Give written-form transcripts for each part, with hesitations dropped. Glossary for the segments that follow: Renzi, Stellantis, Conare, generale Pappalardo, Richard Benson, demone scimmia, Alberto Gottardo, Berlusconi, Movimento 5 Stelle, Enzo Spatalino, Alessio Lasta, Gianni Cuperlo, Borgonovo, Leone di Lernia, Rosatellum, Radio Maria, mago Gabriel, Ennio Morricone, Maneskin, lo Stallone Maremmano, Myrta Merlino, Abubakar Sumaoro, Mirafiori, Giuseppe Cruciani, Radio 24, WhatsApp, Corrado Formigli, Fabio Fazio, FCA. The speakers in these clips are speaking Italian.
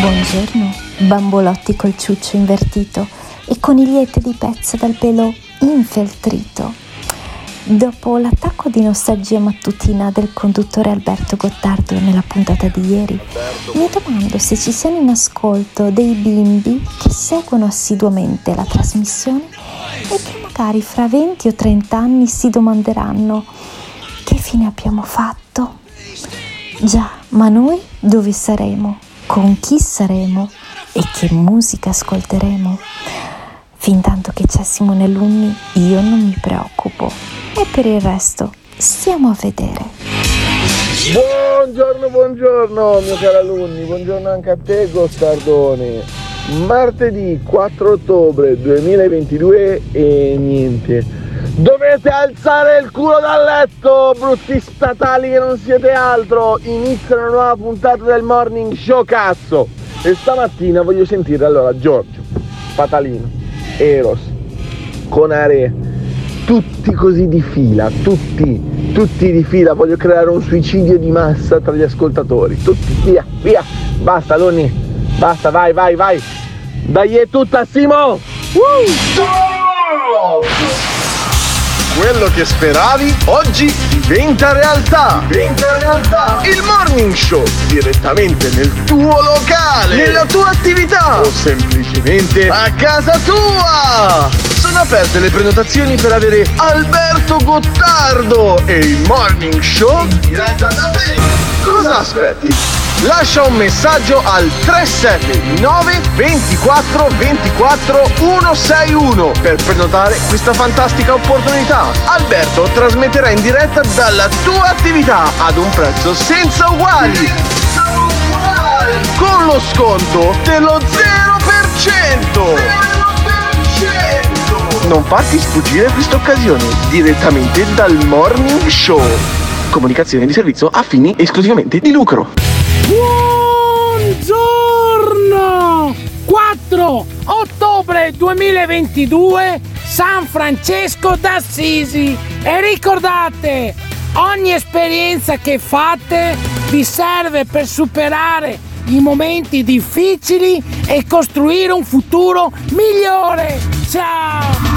Buongiorno, bambolotti col ciuccio invertito e conigliette di pezza dal pelo infeltrito. Dopo l'attacco di nostalgia mattutina del conduttore Alberto Gottardo nella puntata di ieri, mi domando se ci siano in ascolto dei bimbi che seguono assiduamente la trasmissione e che magari fra 20 o 30 anni si domanderanno: che fine abbiamo fatto? Già, ma noi dove saremo? Con chi saremo e che musica ascolteremo? Fin tanto che c'è Simone Alunni io non mi preoccupo, e per il resto stiamo a vedere. Buongiorno mio caro Alunni, buongiorno anche a te Gottardone. Martedì 4 ottobre 2022 e niente, dovete alzare il culo dal letto, brutti statali che non siete altro. Inizia una nuova puntata del morning show, cazzo. E stamattina voglio sentire allora Giorgio, Spatalino, Eros, Conare, tutti così di fila, tutti di fila. Voglio creare un suicidio di massa tra gli ascoltatori, tutti via, basta Alunni, basta, vai, dai è tutta Simo. Quello che speravi oggi diventa realtà. Il morning show direttamente nel tuo locale, nella tua attività o semplicemente a casa tua. Sono aperte le prenotazioni per avere Alberto Gottardo e il morning show in diretta da te. Cosa aspetti? Lascia un messaggio al 379 24 24 161 per prenotare questa fantastica opportunità. Alberto trasmetterà in diretta dalla tua attività ad un prezzo senza uguali, con lo sconto dello 0%. Non farti sfuggire questa occasione direttamente dal morning show. Comunicazione di servizio a fini esclusivamente di lucro. Buongiorno! 4 ottobre 2022, San Francesco d'Assisi. E ricordate, ogni esperienza che fate vi serve per superare i momenti difficili e costruire un futuro migliore. Ciao!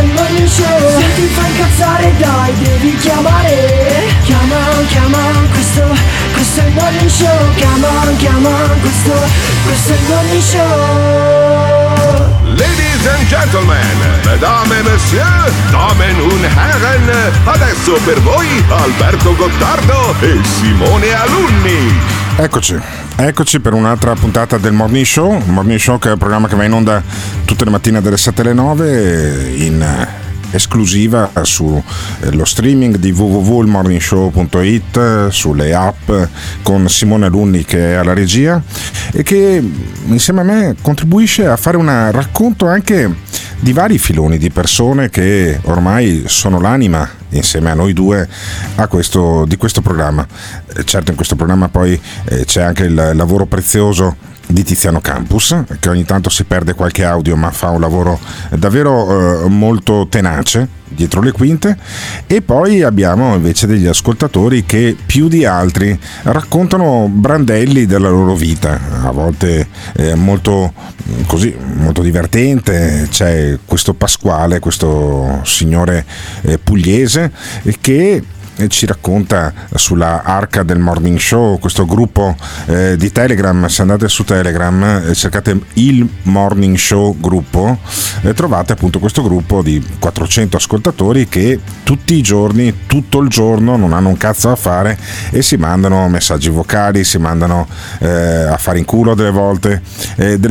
è il morning show. Se ti fa incazzare dai, devi chiamare. Chiama, questo è il morning show. Chiama, questo è il morning show. Ladies and gentlemen, mesdames et messieurs, damen und herren, adesso per voi Alberto Gottardo e Simone Alunni. Eccoci per un'altra puntata del Morning Show. Morning Show che è un programma che va in onda tutte le mattine dalle 7 alle 9 in esclusiva su lo streaming di www.morningshow.it, sulle app, con Simone Alunni che è alla regia e che insieme a me contribuisce a fare un racconto anche di vari filoni di persone che ormai sono l'anima insieme a noi due di questo programma. Certo, in questo programma poi c'è anche il lavoro prezioso di Tiziano Campus, che ogni tanto si perde qualche audio ma fa un lavoro davvero molto tenace dietro le quinte. E poi abbiamo invece degli ascoltatori che più di altri raccontano brandelli della loro vita, a volte molto divertente. C'è questo Pasquale, questo signore pugliese che ci racconta sulla Arca del Morning Show, questo gruppo di Telegram. Se andate su Telegram e cercate il Morning Show gruppo, trovate appunto questo gruppo di 400 ascoltatori che tutti i giorni, tutto il giorno, non hanno un cazzo da fare e si mandano messaggi vocali, si mandano a fare in culo delle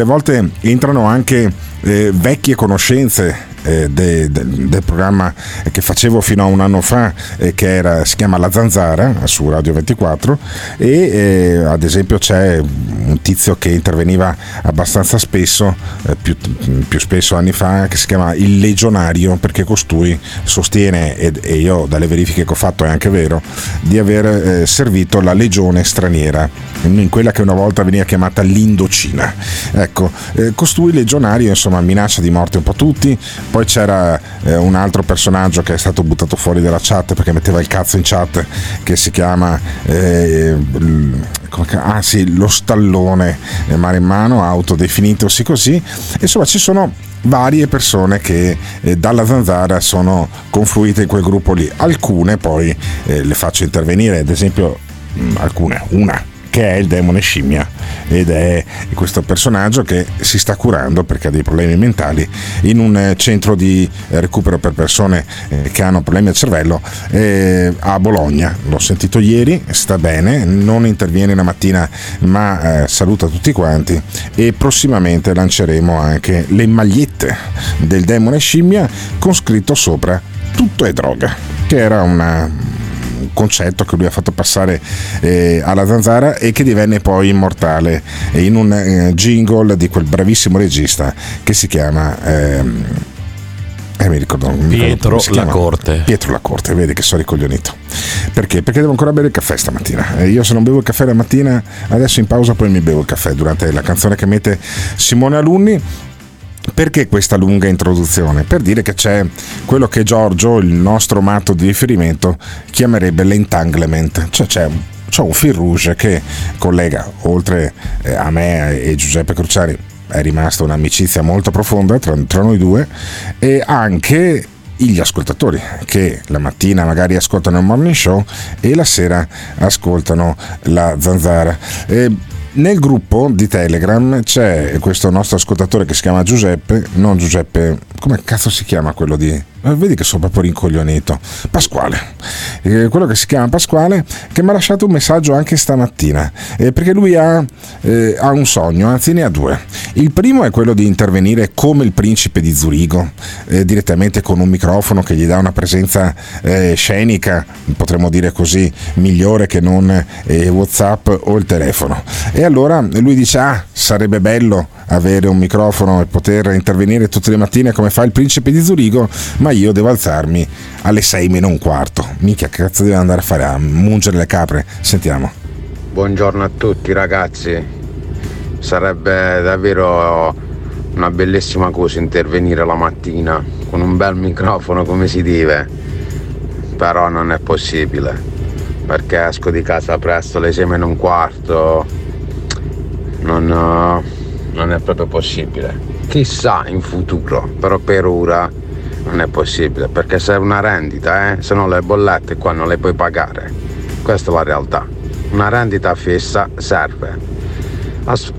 volte entrano anche vecchie conoscenze del programma che facevo fino a un anno fa, che era, si chiama La Zanzara su Radio 24, e ad esempio c'è un tizio che interveniva abbastanza spesso, più spesso anni fa, che si chiama il Legionario, perché costui sostiene, e io dalle verifiche che ho fatto è anche vero, di aver servito la legione straniera, in quella che una volta veniva chiamata l'Indocina. Ecco, costui Legionario insomma minaccia di morte un po' tutti. Poi c'era un altro personaggio che è stato buttato fuori dalla chat perché metteva il cazzo in chat, che si chiama lo Stallone Maremmano, autodefinitosi così. Insomma, ci sono varie persone che dalla Zanzara sono confluite in quel gruppo lì. Alcune poi le faccio intervenire, ad esempio una che è il demone scimmia, ed è questo personaggio che si sta curando perché ha dei problemi mentali in un centro di recupero per persone che hanno problemi al cervello a Bologna. L'ho sentito ieri, sta bene, non interviene la mattina ma saluta tutti quanti, e prossimamente lanceremo anche le magliette del demone scimmia con scritto sopra "tutto è droga", che era un concetto che lui ha fatto passare alla Zanzara e che divenne poi immortale in un jingle di quel bravissimo regista che si chiama Pietro Lacorte. Vedi che sono ricoglionito. Perché devo ancora bere il caffè stamattina, io se non bevo il caffè la mattina, adesso in pausa poi mi bevo il caffè durante la canzone che mette Simone Alunni. Perché questa lunga introduzione? Per dire che c'è quello che Giorgio, il nostro matto di riferimento, chiamerebbe l'entanglement, cioè c'è un fil rouge che collega, oltre a me e Giuseppe Cruciani è rimasta un'amicizia molto profonda tra noi due, e anche gli ascoltatori che la mattina magari ascoltano il Morning Show e la sera ascoltano la Zanzara. Nel gruppo di Telegram c'è questo nostro ascoltatore che si chiama Giuseppe, non Giuseppe, come cazzo si chiama quello di... Vedi che sono proprio rincoglionito. Pasquale, quello che si chiama Pasquale, che mi ha lasciato un messaggio anche stamattina, perché lui ha un sogno, anzi ne ha due. Il primo è quello di intervenire come il principe di Zurigo, direttamente con un microfono che gli dà una presenza scenica, potremmo dire così, migliore che non WhatsApp o il telefono. E allora lui dice: sarebbe bello avere un microfono e poter intervenire tutte le mattine come fa il principe di Zurigo, ma io devo alzarmi alle 6 meno un quarto. Minchia, che cazzo devo andare a fare, a mungere le capre? Sentiamo. Buongiorno a tutti ragazzi, sarebbe davvero una bellissima cosa intervenire la mattina con un bel microfono come si deve, però non è possibile perché esco di casa presto, alle 6 meno un quarto. Non è proprio possibile. Chissà in futuro, però per ora non è possibile, perché serve una rendita, se no le bollette qua non le puoi pagare. Questa è la realtà. Una rendita fissa serve.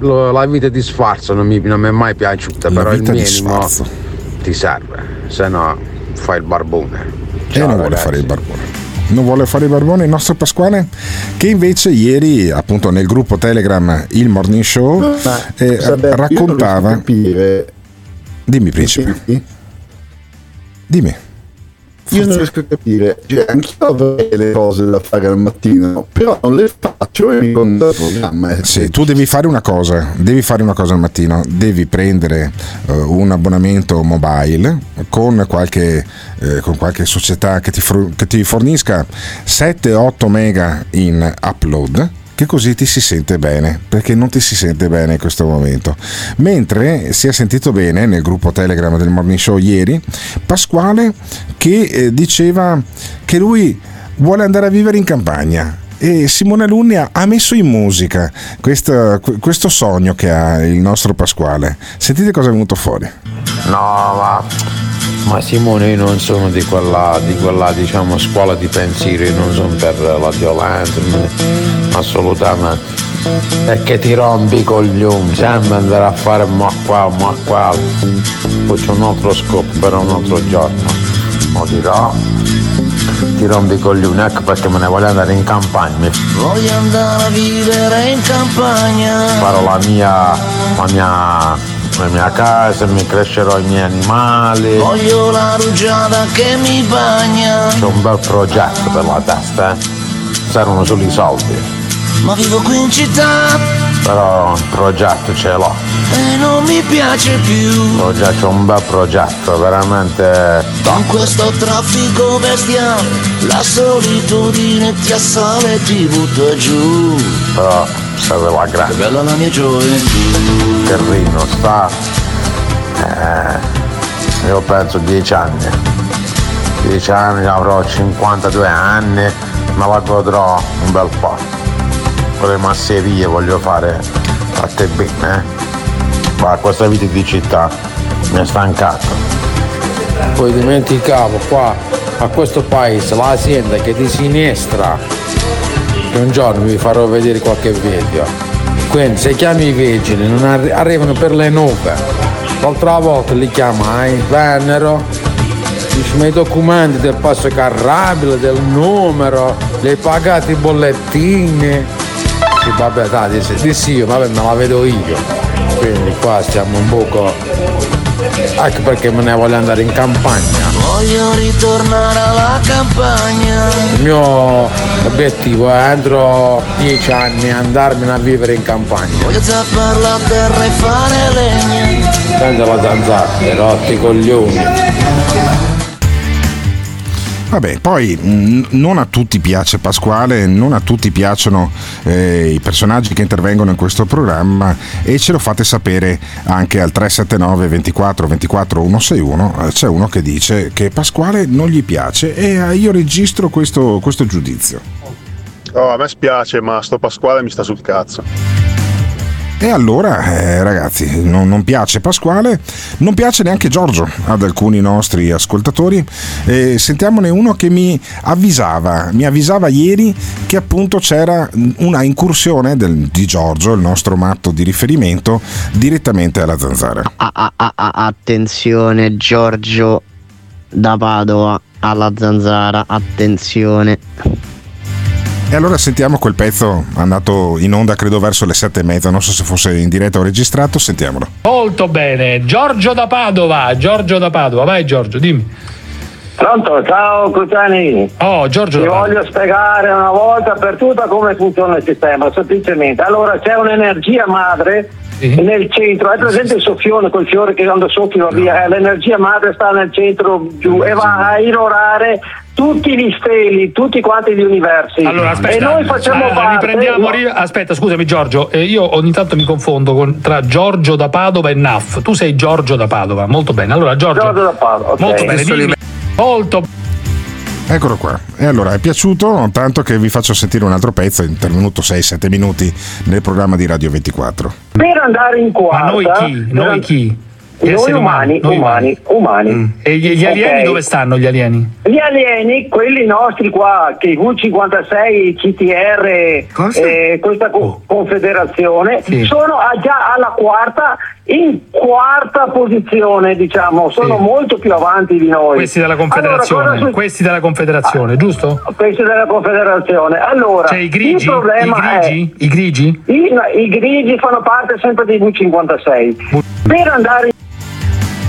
La vita di sfarzo non mi è mai piaciuta, però il minimo ti serve, se no fai il barbone. E non vuole fare il barbone. Non vuole fare i barboni il nostro Pasquale, che invece ieri appunto nel gruppo Telegram il Morning Show raccontava. Dimmi principe. Dimmi. Forza. Io non riesco a capire, cioè, anch'io avrei le cose da fare al mattino, però non le faccio e mi conto il programma. Sì, tu devi fare una cosa al mattino, devi prendere un abbonamento mobile con qualche società che ti fornisca 7-8 mega in upload, che così ti si sente bene, perché non ti si sente bene in questo momento. Mentre si è sentito bene nel gruppo Telegram del Morning Show ieri Pasquale, che diceva che lui vuole andare a vivere in campagna, e Simone Alunni ha messo in musica questo sogno che ha il nostro Pasquale. Sentite cosa è venuto fuori. No, ma Ma Simone, io non sono di quella diciamo scuola di pensiero, io non sono per la violenza, assolutamente. E che ti rompi i coglioni, sempre andare a fare ma qua. Poi c'è un altro scopo per un altro giorno. Ma dirò, ti rompi i coglioni, ecco perché me ne voglio andare in campagna. Voglio andare a vivere in campagna. Farò la mia casa, mi crescerò i miei animali. Voglio la rugiada che mi bagna. C'è un bel progetto per la testa, servono solo i soldi. Ma vivo qui in città, però un progetto ce l'ho e non mi piace più. Progetto, un bel progetto, veramente top. In questo traffico bestiale la solitudine ti assale e ti butta giù. Però serve la grazia. Che bella la mia gioventù. Che rino sta io penso 10 anni, avrò 52 anni, ma la godrò un bel po'. Con le masserie voglio fare a te bene, ma questa vita di città mi è stancato. Poi dimenticavo qua a questo paese l'azienda che è di sinistra, che un giorno vi farò vedere qualche video. Quindi se chiami i vigili non arrivano per le 9, l'altra volta li chiamai, vennero, i miei documenti del passo carrabile, del numero, le pagate bollettine. Vabbè, dai, dissi io, vabbè, me la vedo io. Quindi qua stiamo un poco. Ecco perché me ne voglio andare in campagna. Voglio ritornare alla campagna. Il mio obiettivo è entro 10 anni andarmene a vivere in campagna. Voglio zappare la terra e fare legna. Senza la zanzara, rotti coglioni. Vabbè, poi non a tutti piace Pasquale, non a tutti piacciono i personaggi che intervengono in questo programma, e ce lo fate sapere anche al 379 24 24 161. C'è uno che dice che Pasquale non gli piace e io registro questo giudizio. Oh, a me spiace, ma sto Pasquale mi sta sul cazzo. E allora ragazzi, non piace Pasquale, non piace neanche Giorgio ad alcuni nostri ascoltatori. Sentiamone uno che mi avvisava ieri che appunto c'era una incursione di Giorgio, il nostro matto di riferimento, direttamente alla Zanzara. Attenzione Giorgio da Padova alla Zanzara, attenzione. E allora sentiamo quel pezzo andato in onda credo verso le 7:30, non so se fosse in diretta o registrato, sentiamolo. Molto bene, Giorgio da Padova, vai Giorgio, dimmi. Pronto, ciao Cruciani. Oh, Giorgio. Ti voglio spiegare una volta per tutta come funziona il sistema, semplicemente. Allora c'è un'energia madre nel centro, è presente il soffione col fiore che quando soffio va via, l'energia madre sta nel centro giù e va a irrorare tutti gli steli, tutti quanti gli universi. Allora, aspetta, e noi facciamo parte. Aspetta, scusami Giorgio, io ogni tanto mi confondo tra Giorgio da Padova e NAF. Tu sei Giorgio da Padova, molto bene. Allora Giorgio da Padova, okay. Molto bene, molto. Eccolo qua. E allora è piaciuto tanto che vi faccio sentire un altro pezzo, è intervenuto 6-7 minuti nel programma di Radio 24. Per andare in quarta. Ma noi chi? Noi umani. E gli alieni, okay. Dove stanno gli alieni? Gli alieni, quelli nostri qua, che V56, CTR, questa confederazione, sono già alla quarta posizione, diciamo, sono molto più avanti di noi. Questi della confederazione, allora, giusto? Questi della confederazione. Allora, cioè, il problema è i grigi? I grigi fanno parte sempre dei V56. Per andare in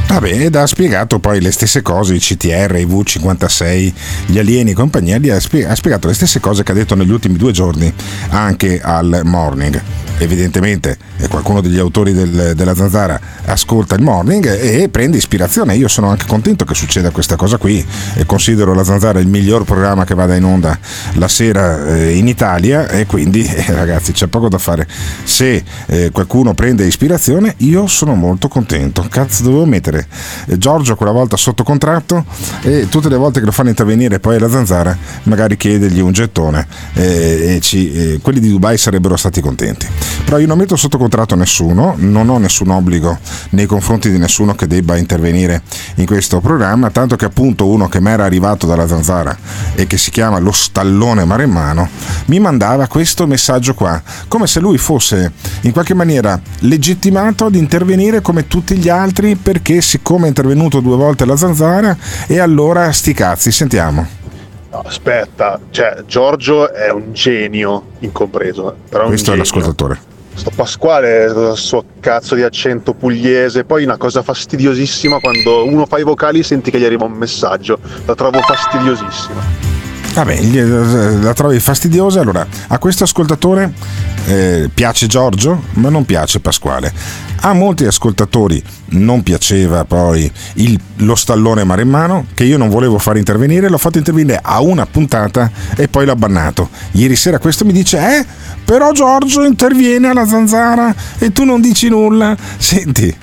vabbè, ed ha spiegato poi le stesse cose, i CTR, i V56, gli alieni e compagnia, ha spiegato le stesse cose che ha detto negli ultimi 2 giorni anche al Morning. Evidentemente qualcuno degli autori della Zanzara ascolta il Morning e prende ispirazione. Io sono anche contento che succeda questa cosa qui e considero la Zanzara il miglior programma che vada in onda la sera in Italia, e quindi ragazzi, c'è poco da fare. Se qualcuno prende ispirazione, io sono molto contento. Cazzo, dovevo mettere intervenire Giorgio quella volta sotto contratto, e tutte le volte che lo fanno intervenire poi La Zanzara magari chiedergli un gettone, e quelli di Dubai sarebbero stati contenti. Però io non metto sotto contratto nessuno, non ho nessun obbligo nei confronti di nessuno che debba intervenire in questo programma, tanto che appunto uno che mi era arrivato dalla Zanzara e che si chiama Lo Stallone Maremmano mi mandava questo messaggio qua, come se lui fosse in qualche maniera legittimato ad intervenire come tutti gli altri, perché siccome è intervenuto due volte La Zanzara e allora sti cazzi. Sentiamo. No, aspetta, cioè Giorgio è un genio incompreso, però questo è l'ascoltatore. Sto Pasquale, il suo cazzo di accento pugliese, poi una cosa fastidiosissima quando uno fa i vocali senti che gli arriva un messaggio, la trovo fastidiosissima. Vabbè, la trovi fastidiosa. Allora, a questo ascoltatore piace Giorgio, ma non piace Pasquale. A molti ascoltatori non piaceva poi lo Stallone Maremmano, che io non volevo far intervenire, l'ho fatto intervenire a una puntata e poi l'ho bannato. Ieri sera questo mi dice, però Giorgio interviene alla Zanzara e tu non dici nulla. Senti.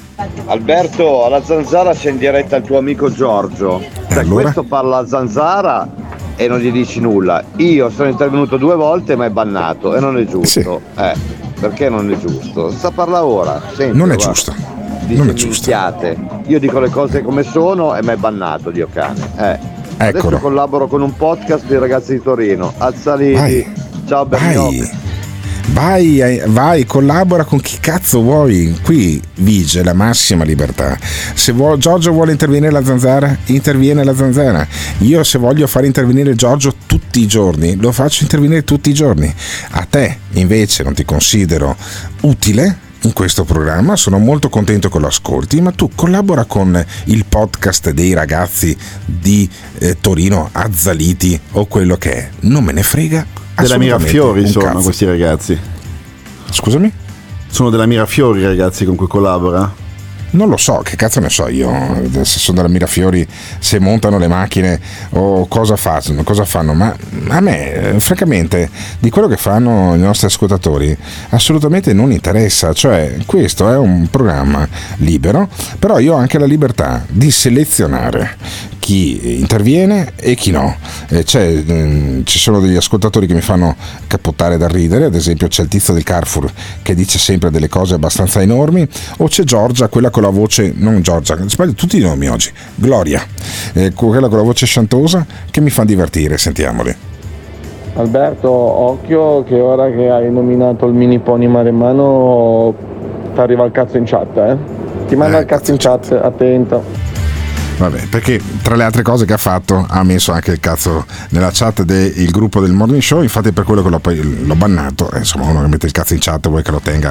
Alberto, alla Zanzara c'è in diretta il tuo amico Giorgio. Cioè, allora? Questo parla alla Zanzara e non gli dici nulla. Io sono intervenuto due volte ma è bannato e non è giusto. Sì. Perché non è giusto? Sta parla ora. Senti, non è giusto. Non è giusto. Io dico le cose come sono e mi è bannato, Dio cane. Eccolo. Adesso collaboro con un podcast dei ragazzi di Torino. Alzalini. Vai. Ciao Bernocchi. Vai, collabora con chi cazzo vuoi. Qui vige la massima libertà. Se Giorgio vuole intervenire La Zanzara, interviene La Zanzara. Io se voglio far intervenire Giorgio tutti i giorni, lo faccio intervenire tutti i giorni. A te invece non ti considero utile in questo programma, sono molto contento che lo ascolti, ma tu collabora con il podcast dei ragazzi di Torino, Azzaliti o quello che è. Non me ne frega della Mirafiori sono cazzo. Questi ragazzi, scusami, sono della Mirafiori i ragazzi con cui collabora? Non lo so, che cazzo ne so io se sono della Mirafiori, se montano le macchine o cosa fanno, ma a me francamente di quello che fanno i nostri ascoltatori assolutamente non interessa. Cioè, questo è un programma libero, però io ho anche la libertà di selezionare chi interviene e chi no. Ci sono degli ascoltatori che mi fanno capottare dal ridere, ad esempio c'è il tizio del Carrefour che dice sempre delle cose abbastanza enormi, o c'è Giorgia, quella con la voce, non Giorgia, sbaglio tutti i nomi oggi, Gloria, quella con la voce sciantosa, che mi fa divertire. Sentiamoli. Alberto, occhio che ora che hai nominato il mini pony Maremmano ti arriva il cazzo in chat, ti manda il cazzo in chat, attento. Vabbè, perché tra le altre cose che ha fatto ha messo anche il cazzo nella chat del gruppo del Morning Show, infatti per quello che l'ho bannato. Insomma, uno che mette il cazzo in chat vuoi che lo tenga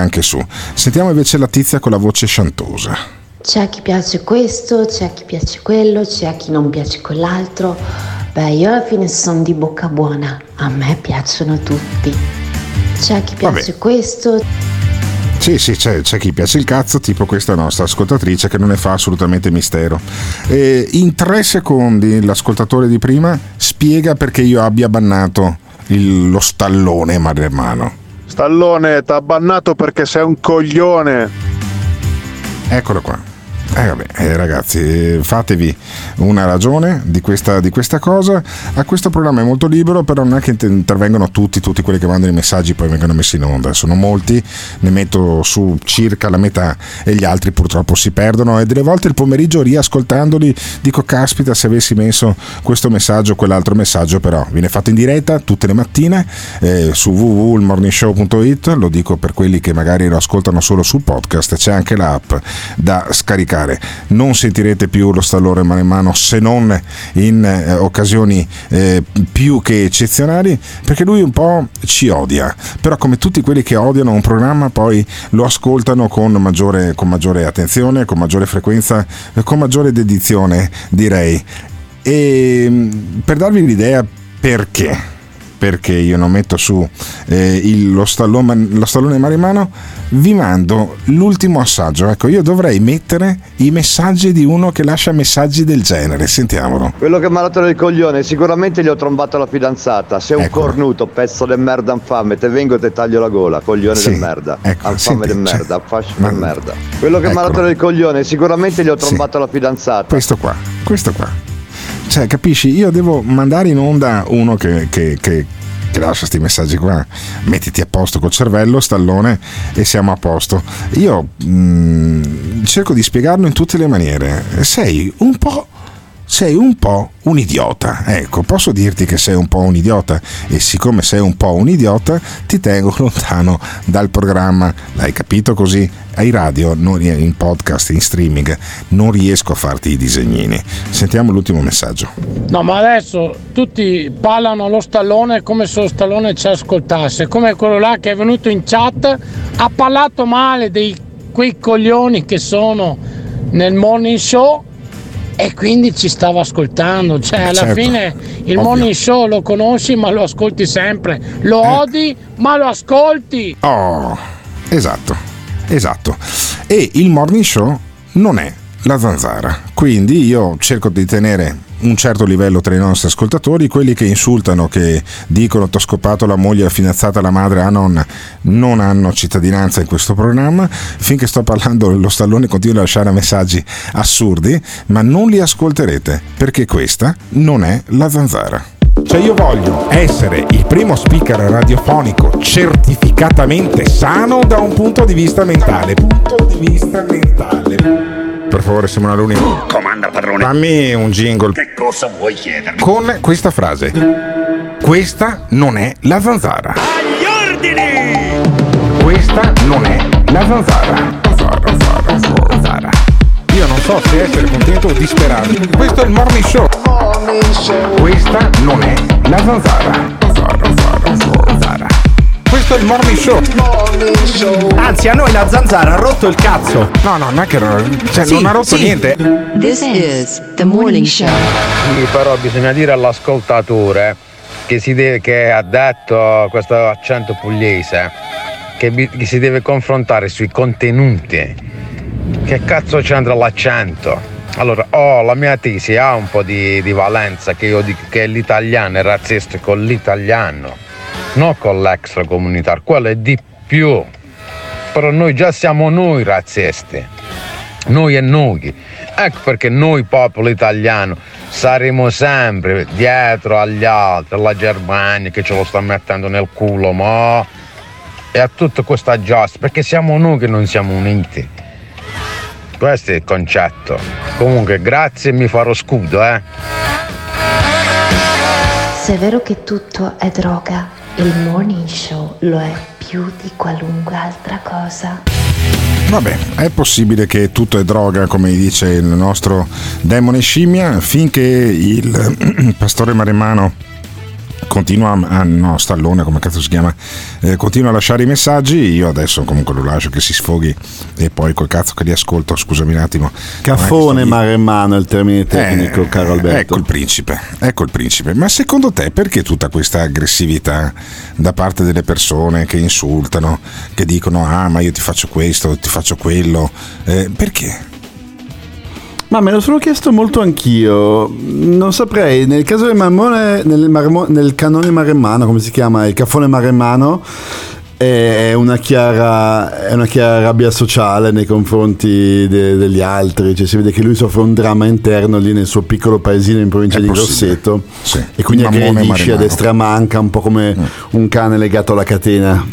anche su. Sentiamo invece la tizia con la voce sciantosa. C'è chi piace questo, c'è chi piace quello, c'è chi non piace quell'altro. Beh, io alla fine sono di bocca buona, a me piacciono tutti. C'è chi piace questo. Sì, c'è chi piace il cazzo, tipo questa nostra ascoltatrice che non ne fa assolutamente mistero. E in 3 secondi l'ascoltatore di prima spiega perché io abbia bannato lo Stallone Maremmano. Stallone, t'ha bannato perché sei un coglione. Eccolo qua. Ragazzi, fatevi una ragione di questa cosa. A questo programma è molto libero, però non è che intervengono tutti quelli che mandano i messaggi poi vengono messi in onda. Sono molti, ne metto su circa la metà e gli altri purtroppo si perdono, e delle volte il pomeriggio riascoltandoli dico caspita, se avessi messo questo messaggio o quell'altro messaggio. Però viene fatto in diretta tutte le mattine su www.ilmorningshow.it, lo dico per quelli che magari lo ascoltano solo sul podcast, c'è anche l'app da scaricare. Non sentirete più lo Stallone Maremmano se non in occasioni più che eccezionali, perché lui un po' ci odia, però come tutti quelli che odiano un programma poi lo ascoltano con maggiore attenzione, con maggiore frequenza, con maggiore dedizione direi. E per darvi un'idea perché perché io non metto su lo Stallone Maremmano, vi mando l'ultimo assaggio. Ecco, io dovrei mettere i messaggi di uno che lascia messaggi del genere, sentiamolo. Quello che mi ha rotto del coglione, sicuramente gli ho trombato la fidanzata, sei un cornuto, pezzo di merda infame, te vengo e te taglio la gola, coglione di merda, infame di merda, fascio di merda. Quello che mi ha rotto del coglione, sicuramente gli ho trombato la fidanzata. Questo qua. Cioè, capisci? Io devo mandare in onda uno che lascia questi messaggi qua. Mettiti a posto col cervello, Stallone, e siamo a posto. Io cerco di spiegarlo in tutte le maniere. Sei un po' un idiota. Ecco, posso dirti che sei un po' un idiota, e siccome sei un po' un idiota ti tengo lontano dal programma. L'hai capito così? Ai radio, in podcast, in streaming non riesco a farti i disegnini. Sentiamo l'ultimo messaggio. No, ma adesso tutti parlano lo Stallone come se lo Stallone ci ascoltasse, come quello là che è venuto in chat, ha parlato male di quei coglioni che sono nel morning show e quindi ci stava ascoltando, cioè fine il morning show lo conosci ma lo ascolti sempre, lo odi ma lo ascolti. Esatto. E il morning show non è La Zanzara, quindi io cerco di tenere un certo livello tra i nostri ascoltatori. Quelli che insultano, che dicono t'ho scopato la moglie, fidanzata la madre, a nonna, non hanno cittadinanza in questo programma. Finché sto parlando lo Stallone continua a lasciare messaggi assurdi, ma non li ascolterete perché questa non è La Zanzara. Cioè, io voglio essere il primo speaker radiofonico certificatamente sano da un punto di vista mentale. Per favore, Simone Alunni, comanda padrone, fammi un jingle. Che cosa vuoi chiedermi? Con questa frase: questa non è La Zanzara. Agli ordini! Questa non è La Zanzara. Zanzara. Io non so se essere contento o disperato. Questo è il morning show. Questa non è La Zanzara. Questo è il morning show. Anzi, a noi La Zanzara ha rotto il cazzo. No, non è che non ha rotto niente. This is the morning show. Quindi però bisogna dire all'ascoltatore che ha detto questo accento pugliese che si deve confrontare sui contenuti. Che cazzo c'entra l'accento? Allora, la mia tesi ha un po' di valenza, che io dico che l'italiano è razzista con l'italiano, non con l'extracomunitario, quello è di più. Però noi già siamo noi razzisti, noi e noi. Ecco perché noi, popolo italiano, saremo sempre dietro agli altri, alla Germania che ce lo sta mettendo nel culo, ma e a tutta questa giostra, perché siamo noi che non siamo uniti. Questo è il concetto. Comunque, grazie, mi farò scudo, Se è vero che tutto è droga, il morning show lo è più di qualunque altra cosa. Vabbè, è possibile che tutto è droga, come dice il nostro demone scimmia, finché il pastore Maremmano Stallone, come cazzo si chiama, continua a lasciare i messaggi. Io adesso comunque lo lascio che si sfoghi e poi col cazzo che li ascolto, scusami un attimo. Cafone Maremmano è il termine tecnico, caro Alberto. Ecco il principe. Ma secondo te perché tutta questa aggressività da parte delle persone che insultano, che dicono ma io ti faccio questo, ti faccio quello, perché? Ma me lo sono chiesto molto anch'io, non saprei. Nel caso del marmone, nel canone maremmano, come si chiama? Il cafone maremmano è una chiara rabbia sociale nei confronti degli altri, cioè si vede che lui soffre un dramma interno lì nel suo piccolo paesino in provincia di Grosseto, e quindi aggredisce a destra manca, un po' come un cane legato alla catena.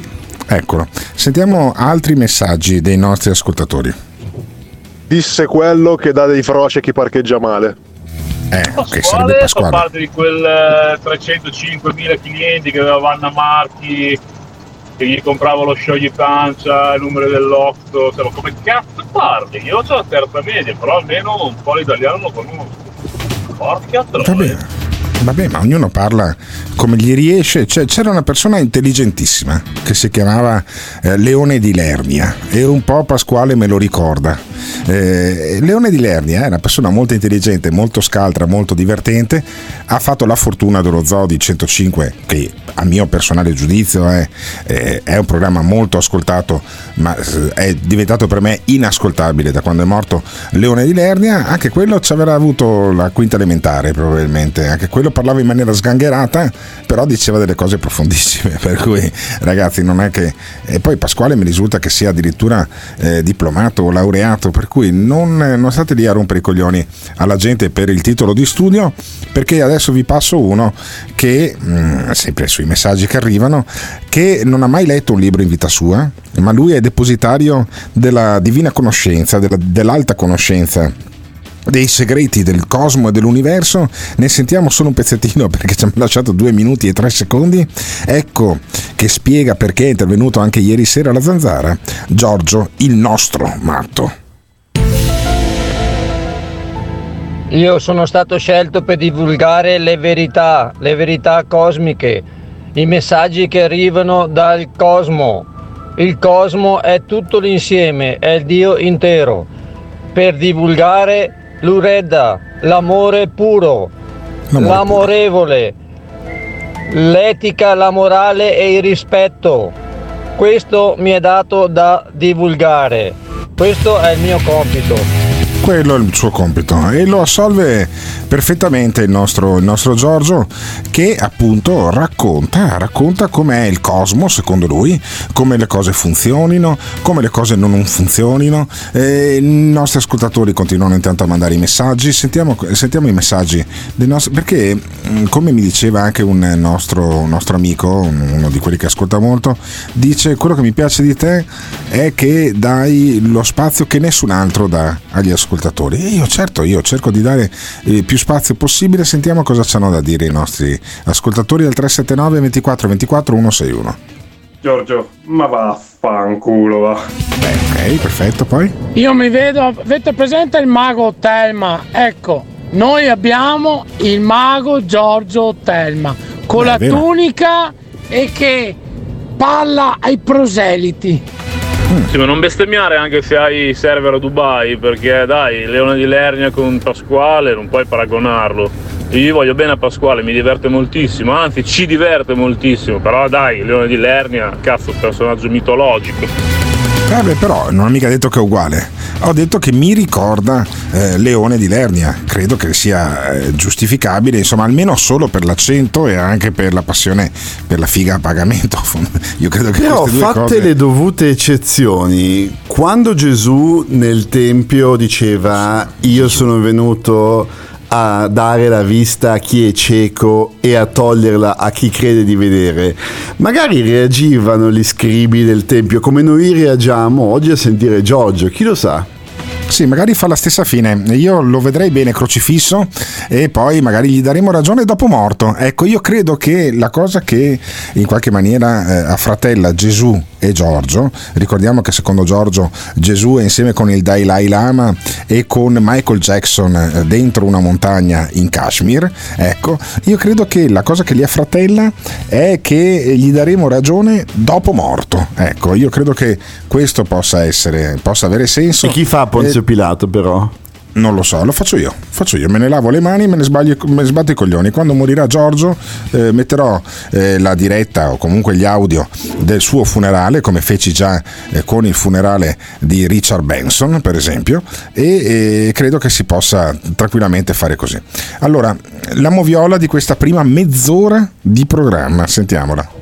Eccolo, sentiamo altri messaggi dei nostri ascoltatori. Disse quello che dà dei feroci a chi parcheggia male. Che sarebbe Pasquale. Fa parte di quel 305.000 clienti che aveva Vanna Marchi, che gli comprava lo scioglipancia, il numero dell'otto. Ma come cazzo parli? Io c'ho la terza media, però almeno un po' l'italiano lo conosco. Porca troia. Vabbè, ma ognuno parla come gli riesce. Cioè, c'era una persona intelligentissima che si chiamava Leone di Lernia, e un po' Pasquale me lo ricorda. Leone di Lernia è una persona molto intelligente, molto scaltra, molto divertente, ha fatto la fortuna dello Zoo di 105, che a mio personale giudizio è un programma molto ascoltato, ma è diventato per me inascoltabile da quando è morto Leone di Lernia. Anche quello ci avrà avuto la quinta elementare probabilmente, anche quello parlava in maniera sgangherata, però diceva delle cose profondissime, per cui ragazzi non è che... E poi Pasquale mi risulta che sia addirittura diplomato o laureato, per cui non state lì a rompere i coglioni alla gente per il titolo di studio, perché adesso vi passo uno che sempre sui messaggi che arrivano, che non ha mai letto un libro in vita sua, ma lui è depositario della divina conoscenza, dell'alta conoscenza, dei segreti del cosmo e dell'universo. Ne sentiamo solo un pezzettino perché ci hanno lasciato 2 minuti e 3 secondi. Ecco che spiega perché è intervenuto anche ieri sera alla Zanzara Giorgio, il nostro matto. Io sono stato scelto per divulgare le verità cosmiche, i messaggi che arrivano dal cosmo. Il cosmo è tutto l'insieme, è il Dio intero, per divulgare l'uredda, l'amore puro, l'amorevole, l'etica, la morale e il rispetto. Questo mi è dato da divulgare, questo è il mio compito. Quello è il suo compito e lo assolve perfettamente il nostro Giorgio, che appunto racconta com'è il cosmo secondo lui, come le cose funzionino, come le cose non funzionino. E i nostri ascoltatori continuano intanto a mandare i messaggi, sentiamo i messaggi dei nostri, perché come mi diceva anche un nostro amico, uno di quelli che ascolta molto, dice: quello che mi piace di te è che dai lo spazio che nessun altro dà agli ascoltatori. E io cerco di dare più spazio possibile. Sentiamo cosa c'hanno da dire i nostri ascoltatori al 379 24 24 161. Giorgio, ma vaffanculo va. Beh, ok, perfetto, poi. Io mi vedo, avete presente il mago Telma? Ecco, noi abbiamo il mago Giorgio Telma, con la tunica e che parla ai proseliti. Sì, ma non bestemmiare anche se hai server a Dubai, perché dai, Leone di Lernia con Pasquale non puoi paragonarlo. Io voglio bene a Pasquale, mi diverte moltissimo, anzi ci diverte moltissimo, però dai, Leone di Lernia, cazzo, personaggio mitologico. Beh, però non ho mica detto che è uguale, ho detto che mi ricorda Leone di Lernia, credo che sia giustificabile, insomma, almeno solo per l'accento e anche per la passione per la figa a pagamento. Io credo che però, fatte cose... le dovute eccezioni, quando Gesù nel tempio diceva io sono venuto a dare la vista a chi è cieco e a toglierla a chi crede di vedere, magari reagivano gli scribi del tempio come noi reagiamo oggi a sentire Giorgio, chi lo sa? Sì, magari fa la stessa fine, io lo vedrei bene crocifisso e poi magari gli daremo ragione dopo morto. Ecco, io credo che la cosa che in qualche maniera affratella Gesù e Giorgio, ricordiamo che secondo Giorgio Gesù è insieme con il Dalai Lama e con Michael Jackson dentro una montagna in Kashmir, ecco, io credo che la cosa che li affratella è che gli daremo ragione dopo morto, ecco, io credo che questo possa avere senso. E chi fa Ponzio Pilato però? Non lo so, lo faccio io, me ne lavo le mani, me ne sbatto i coglioni. Quando morirà Giorgio metterò la diretta o comunque gli audio del suo funerale, come feci già con il funerale di Richard Benson per esempio, e credo che si possa tranquillamente fare così. Allora, la moviola di questa prima mezz'ora di programma, sentiamola.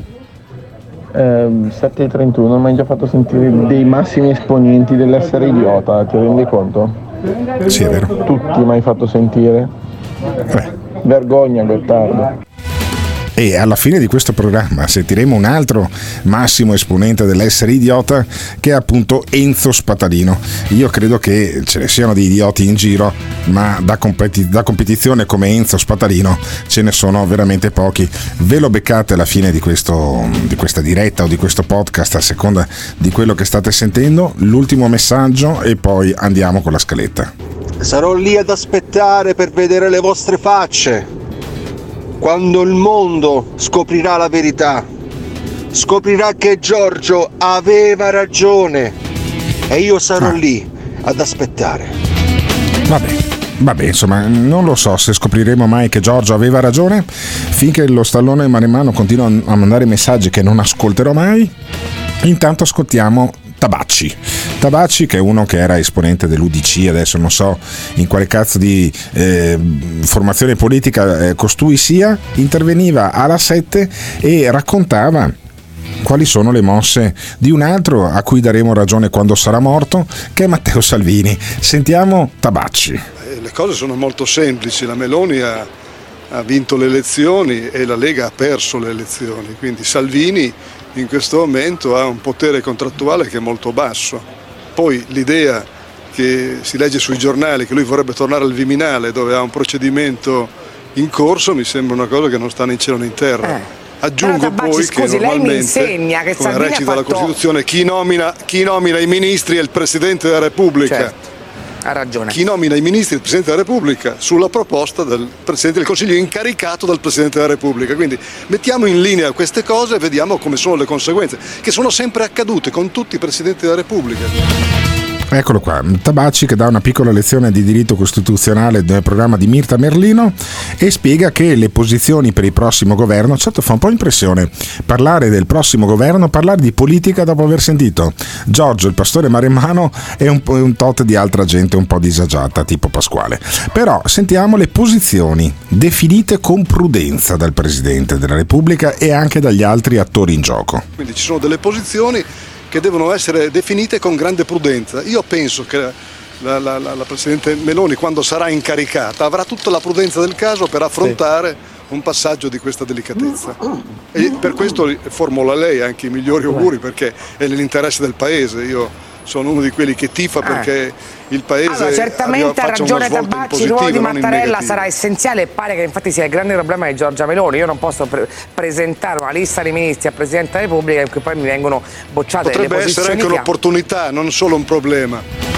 7:31, mi hai già fatto sentire dei massimi esponenti dell'essere idiota, ti rendi conto? Sì, è vero. Tutti mi hai fatto sentire. Vergogna, Gottardo. E alla fine di questo programma sentiremo un altro massimo esponente dell'essere idiota, che è appunto Enzo Spatalino. Io credo che ce ne siano di idioti in giro, ma da competizione come Enzo Spatalino ce ne sono veramente pochi. Ve lo beccate alla fine di questa diretta o di questo podcast, a seconda di quello che state sentendo. L'ultimo messaggio e poi andiamo con la scaletta. Sarò lì ad aspettare per vedere le vostre facce quando il mondo scoprirà la verità, scoprirà che Giorgio aveva ragione, e io sarò lì ad aspettare. Vabbè, insomma, non lo so se scopriremo mai che Giorgio aveva ragione, finché lo Stallone Maremmano continua a mandare messaggi che non ascolterò mai. Intanto ascoltiamo Tabacci, che è uno che era esponente dell'UDC, adesso non so in quale cazzo di formazione politica costui sia, interveniva alla 7 e raccontava quali sono le mosse di un altro a cui daremo ragione quando sarà morto, che è Matteo Salvini. Sentiamo Tabacci. Le cose sono molto semplici, la Meloni ha vinto le elezioni e la Lega ha perso le elezioni, quindi Salvini in questo momento ha un potere contrattuale che è molto basso. Poi l'idea che si legge sui giornali che lui vorrebbe tornare al Viminale, dove ha un procedimento in corso, mi sembra una cosa che non sta né in cielo né in terra. Aggiungo Tabacci, poi scusi, che normalmente lei mi insegna che come recita la Costituzione, chi nomina i ministri è il Presidente della Repubblica. Certo. Ha ragione. Chi nomina i ministri è il Presidente della Repubblica sulla proposta del Presidente del Consiglio incaricato dal Presidente della Repubblica. Quindi mettiamo in linea queste cose e vediamo come sono le conseguenze, che sono sempre accadute con tutti i Presidenti della Repubblica. Eccolo qua, Tabacci che dà una piccola lezione di diritto costituzionale del programma di Myrta Merlino e spiega che le posizioni per il prossimo governo, certo fa un po' impressione parlare del prossimo governo, parlare di politica dopo aver sentito Giorgio, il pastore Maremmano e un tot di altra gente un po' disagiata tipo Pasquale. Però sentiamo le posizioni definite con prudenza dal Presidente della Repubblica e anche dagli altri attori in gioco. Quindi ci sono delle posizioni che devono essere definite con grande prudenza. Io penso che la Presidente Meloni, quando sarà incaricata, avrà tutta la prudenza del caso per affrontare un passaggio di questa delicatezza. E per questo formula lei anche i migliori auguri, perché è nell'interesse del Paese. Io sono uno di quelli che tifa perché il Paese certamente ha ragione Tabacci, il ruolo di Mattarella sarà essenziale e pare che infatti sia il grande problema di Giorgia Meloni. Io non posso presentare una lista di ministri al Presidente della Repubblica in cui poi mi vengono bocciate delle posizioni. Potrebbe essere anche un'opportunità, non solo un problema.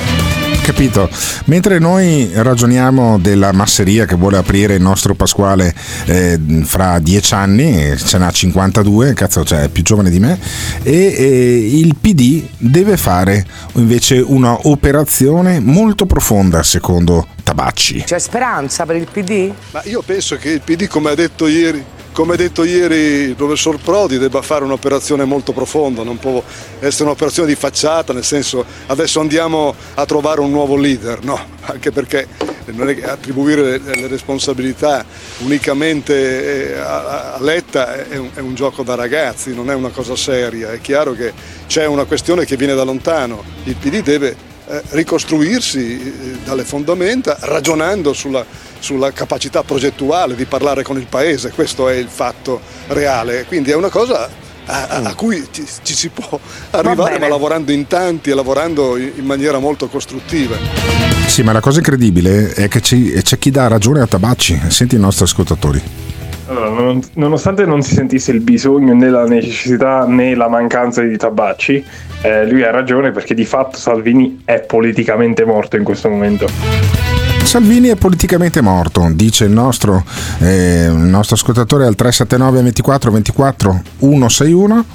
Capito? Mentre noi ragioniamo della masseria che vuole aprire il nostro Pasquale fra 10 anni, ce n'ha 52, cazzo, cioè è più giovane di me, e il PD deve fare invece una operazione molto profonda secondo Tabacci. C'è speranza per il PD? Ma io penso che il PD, come ha detto ieri il professor Prodi, debba fare un'operazione molto profonda, non può essere un'operazione di facciata, nel senso adesso andiamo a trovare un nuovo leader, no, anche perché non è attribuire le responsabilità unicamente a Letta è un gioco da ragazzi, non è una cosa seria, è chiaro che c'è una questione che viene da lontano, il PD deve ricostruirsi dalle fondamenta ragionando sulla capacità progettuale di parlare con il Paese, questo è il fatto reale, quindi è una cosa a cui ci si può arrivare ma lavorando in tanti e lavorando in maniera molto costruttiva. Sì, ma la cosa incredibile è che c'è chi dà ragione a Tabacci, senti i nostri ascoltatori. Allora, nonostante non si sentisse il bisogno né la necessità né la mancanza di Tabacci, lui ha ragione perché di fatto Salvini è politicamente morto in questo momento. Salvini è politicamente morto, dice il nostro ascoltatore al 379 24 24 161,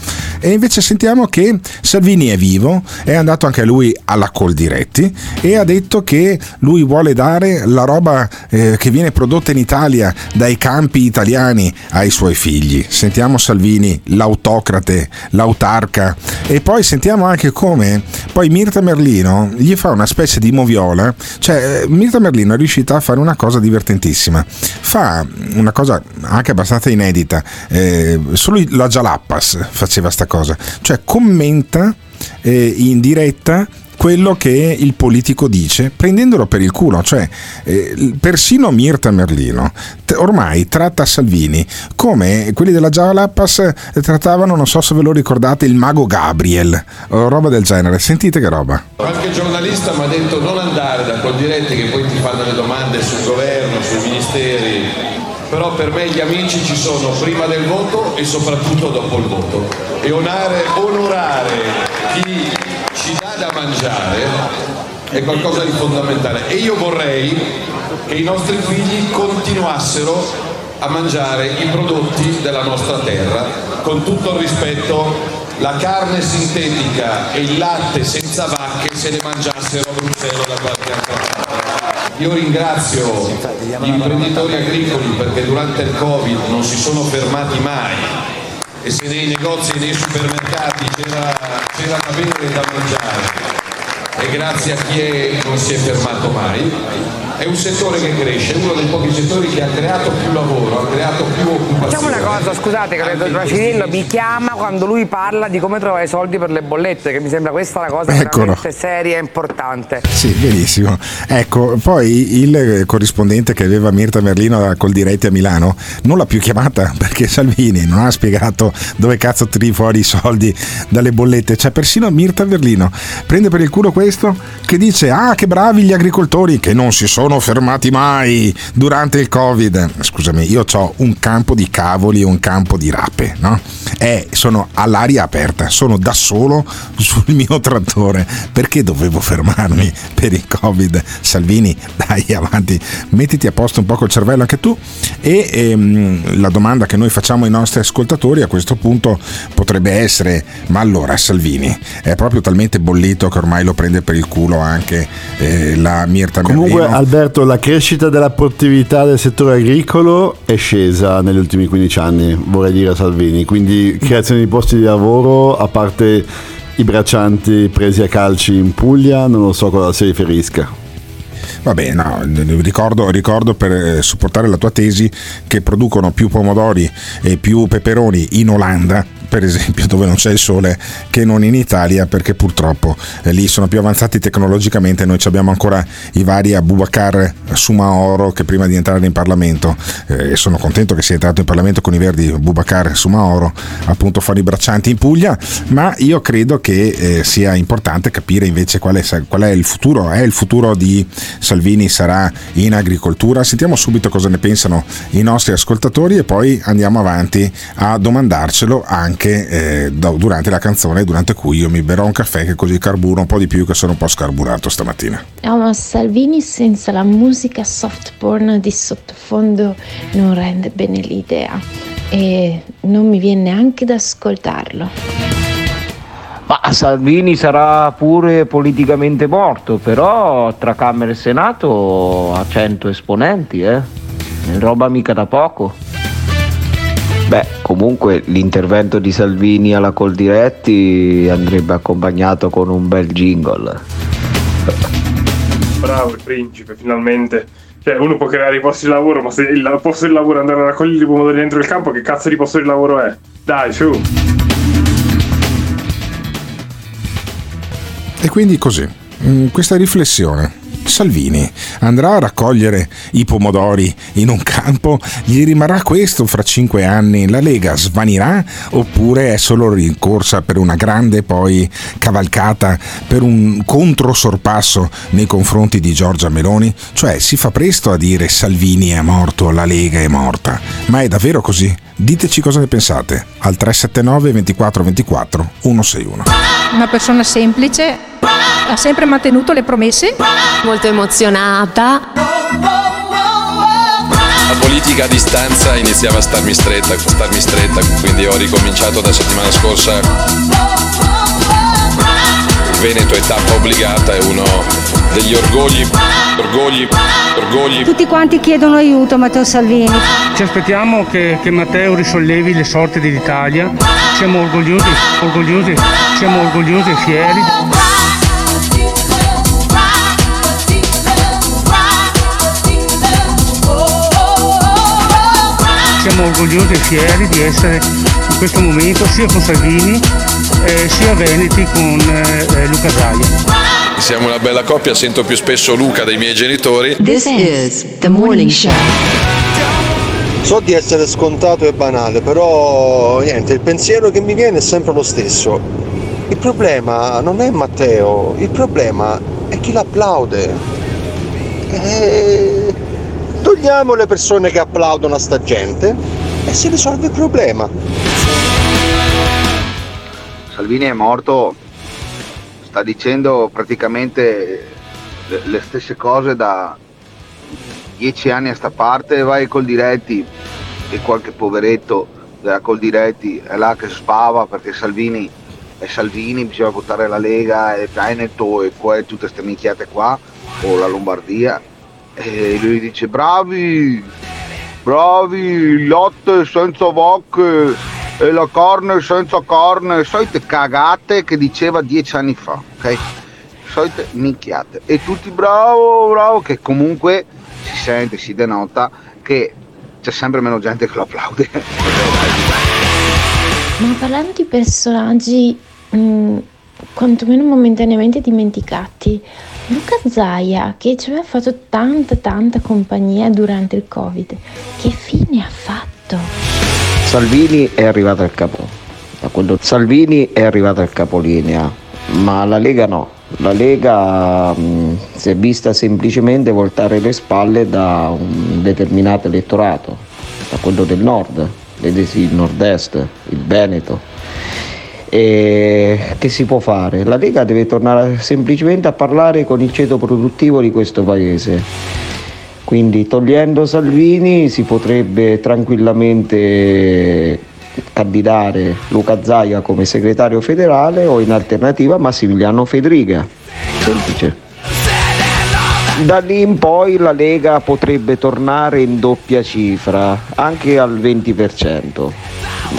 e invece sentiamo che Salvini è vivo, è andato anche lui alla Coldiretti e ha detto che lui vuole dare la roba che viene prodotta in Italia dai campi italiani ai suoi figli. Sentiamo Salvini, l'autocrate, l'autarca, e poi sentiamo anche come poi Myrta Merlino gli fa una specie di moviola, cioè Myrta Merlino è riuscita a fare una cosa divertentissima, fa una cosa anche abbastanza inedita, solo la Jalapas faceva sta cosa, cioè commenta in diretta quello che il politico dice prendendolo per il culo, cioè persino Myrta Merlino ormai tratta Salvini come quelli della Jalapas trattavano, non so se ve lo ricordate, il mago Gabriel o roba del genere. Sentite che roba. Qualche giornalista mi ha detto non andare da Coldiretti che poi ti fanno le domande sul governo, sui ministeri, però per me gli amici ci sono prima del voto e soprattutto dopo il voto, e onorare chi ci dà da mangiare è qualcosa di fondamentale, e io vorrei che i nostri figli continuassero a mangiare i prodotti della nostra terra con tutto il rispetto la carne sintetica e il latte senza vacche se ne mangiassero a Bruxelles da qualche altra parte. Io ringrazio gli imprenditori agricoli perché durante il Covid non si sono fermati mai e se nei negozi e nei supermercati c'era da bere e da mangiare, e grazie a chi non si è fermato mai, è un settore che cresce, è uno dei pochi settori che ha creato più lavoro, ha creato più occupazione. Diciamo una cosa, scusate, che Bracinillo mi chiama quando lui parla di come trovare i soldi per le bollette, che mi sembra questa la cosa veramente seria e importante. Sì, benissimo. Ecco, poi il corrispondente che aveva Myrta Merlino a Coldiretti a Milano non l'ha più chiamata perché Salvini non ha spiegato dove cazzo tiri fuori i soldi dalle bollette. Cioè, persino Myrta Merlino prende per il culo questo che dice: ah, che bravi gli agricoltori che non si sono fermati mai durante il Covid. Scusami, io ho un campo di cavoli e un campo di rape, no? E sono all'aria aperta, sono da solo sul mio trattore, perché dovevo fermarmi per il Covid? Salvini, dai, avanti, mettiti a posto un po' col cervello anche tu. E la domanda che noi facciamo ai nostri ascoltatori a questo punto potrebbe essere: ma allora Salvini è proprio talmente bollito che ormai lo prende per il culo anche la Myrta Merlino? Comunque, Alberto, la crescita della produttività del settore agricolo è scesa negli ultimi 15 anni, vorrei dire a Salvini, quindi creazione di posti di lavoro, a parte i braccianti presi a calci in Puglia, non lo so cosa si riferisca. Vabbè, no, ricordo per supportare la tua tesi che producono più pomodori e più peperoni in Olanda, per esempio, dove non c'è il sole, che non in Italia, perché purtroppo lì sono più avanzati tecnologicamente. Noi abbiamo ancora i vari Abubakar Sumaoro che prima di entrare in Parlamento, e sono contento che sia entrato in Parlamento con i verdi Abubakar Sumaoro, appunto fanno i braccianti in Puglia, ma io credo che sia importante capire invece qual è il futuro. È il futuro di Salvini sarà in agricoltura? Sentiamo subito cosa ne pensano i nostri ascoltatori e poi andiamo avanti a domandarcelo anche durante la canzone, durante cui io mi berrò un caffè, che così carburo un po' di più, che sono un po' scarburato stamattina. No, ma Salvini senza la musica soft porn di sottofondo non rende bene l'idea e non mi viene neanche da ascoltarlo. Ma Salvini sarà pure politicamente morto, però tra Camera e Senato ha 100 esponenti, roba mica da poco. Beh, comunque l'intervento di Salvini alla Coldiretti andrebbe accompagnato con un bel jingle. Bravo il principe, finalmente. Cioè, uno può creare i posti di lavoro, ma se il posto di lavoro è andare a raccogliere i pomodori dentro il campo, che cazzo di posto di lavoro è? Dai, su! E quindi così, questa riflessione: Salvini andrà a raccogliere i pomodori in un campo? Gli rimarrà questo fra 5 anni? La Lega svanirà oppure è solo rincorsa per una grande poi cavalcata, per un controsorpasso nei confronti di Giorgia Meloni? Cioè, si fa presto a dire Salvini è morto, la Lega è morta, ma è davvero così? Diteci cosa ne pensate al 379 24 24 161. Una persona semplice, ha sempre mantenuto le promesse. Molto emozionata. La politica a distanza iniziava a starmi stretta, quindi ho ricominciato da settimana scorsa. Il Veneto è tappa obbligata, è uno degli orgogli. Tutti quanti chiedono aiuto a Matteo Salvini. Ci aspettiamo che Matteo risollevi le sorti dell'Italia. Siamo orgogliosi e fieri. Siamo orgogliosi e fieri di essere in questo momento sia con Salvini sia veneti con Luca Zaia. Siamo una bella coppia, sento più spesso Luca dei miei genitori. This is the morning show. So di essere scontato e banale, però niente, il pensiero che mi viene è sempre lo stesso. Il problema non è Matteo, il problema è chi l'applaude. Togliamo le persone che applaudono a sta gente e si risolve il problema. Salvini è morto, sta dicendo praticamente le stesse cose da 10 anni a sta parte. Vai Coldiretti e qualche poveretto della Coldiretti è là che spava perché Salvini è Salvini, bisogna votare la Lega e Veneto e qua e tutte queste minchiate qua, o la Lombardia, e lui dice bravi, il latte senza vacche e la carne senza carne, solite cagate che diceva 10 anni fa, ok? Solite minchiate, e tutti bravo, che comunque si sente, si denota che c'è sempre meno gente che lo applaude. Ma parlando di personaggi quantomeno momentaneamente dimenticati, Luca Zaia, che ci aveva fatto tanta compagnia durante il Covid, che fine ha fatto? Salvini è arrivato al capo, da quando Salvini è arrivato al capolinea, ma la Lega no. La Lega si è vista semplicemente voltare le spalle da un determinato elettorato, da quello del nord, il nord-est, il Veneto. E che si può fare? La Lega deve tornare semplicemente a parlare con il ceto produttivo di questo paese. Quindi togliendo Salvini si potrebbe tranquillamente candidare Luca Zaia come segretario federale o in alternativa Massimiliano Fedriga, semplice. Da lì in poi la Lega potrebbe tornare in doppia cifra, anche al 20%,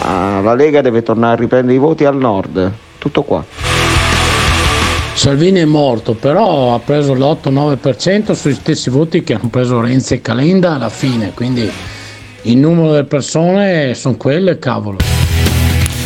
ma la Lega deve tornare a riprendere i voti al nord, tutto qua. Salvini è morto, però ha preso l'8-9% sui stessi voti che hanno preso Renzi e Calenda alla fine, quindi il numero delle persone sono quelle, cavolo.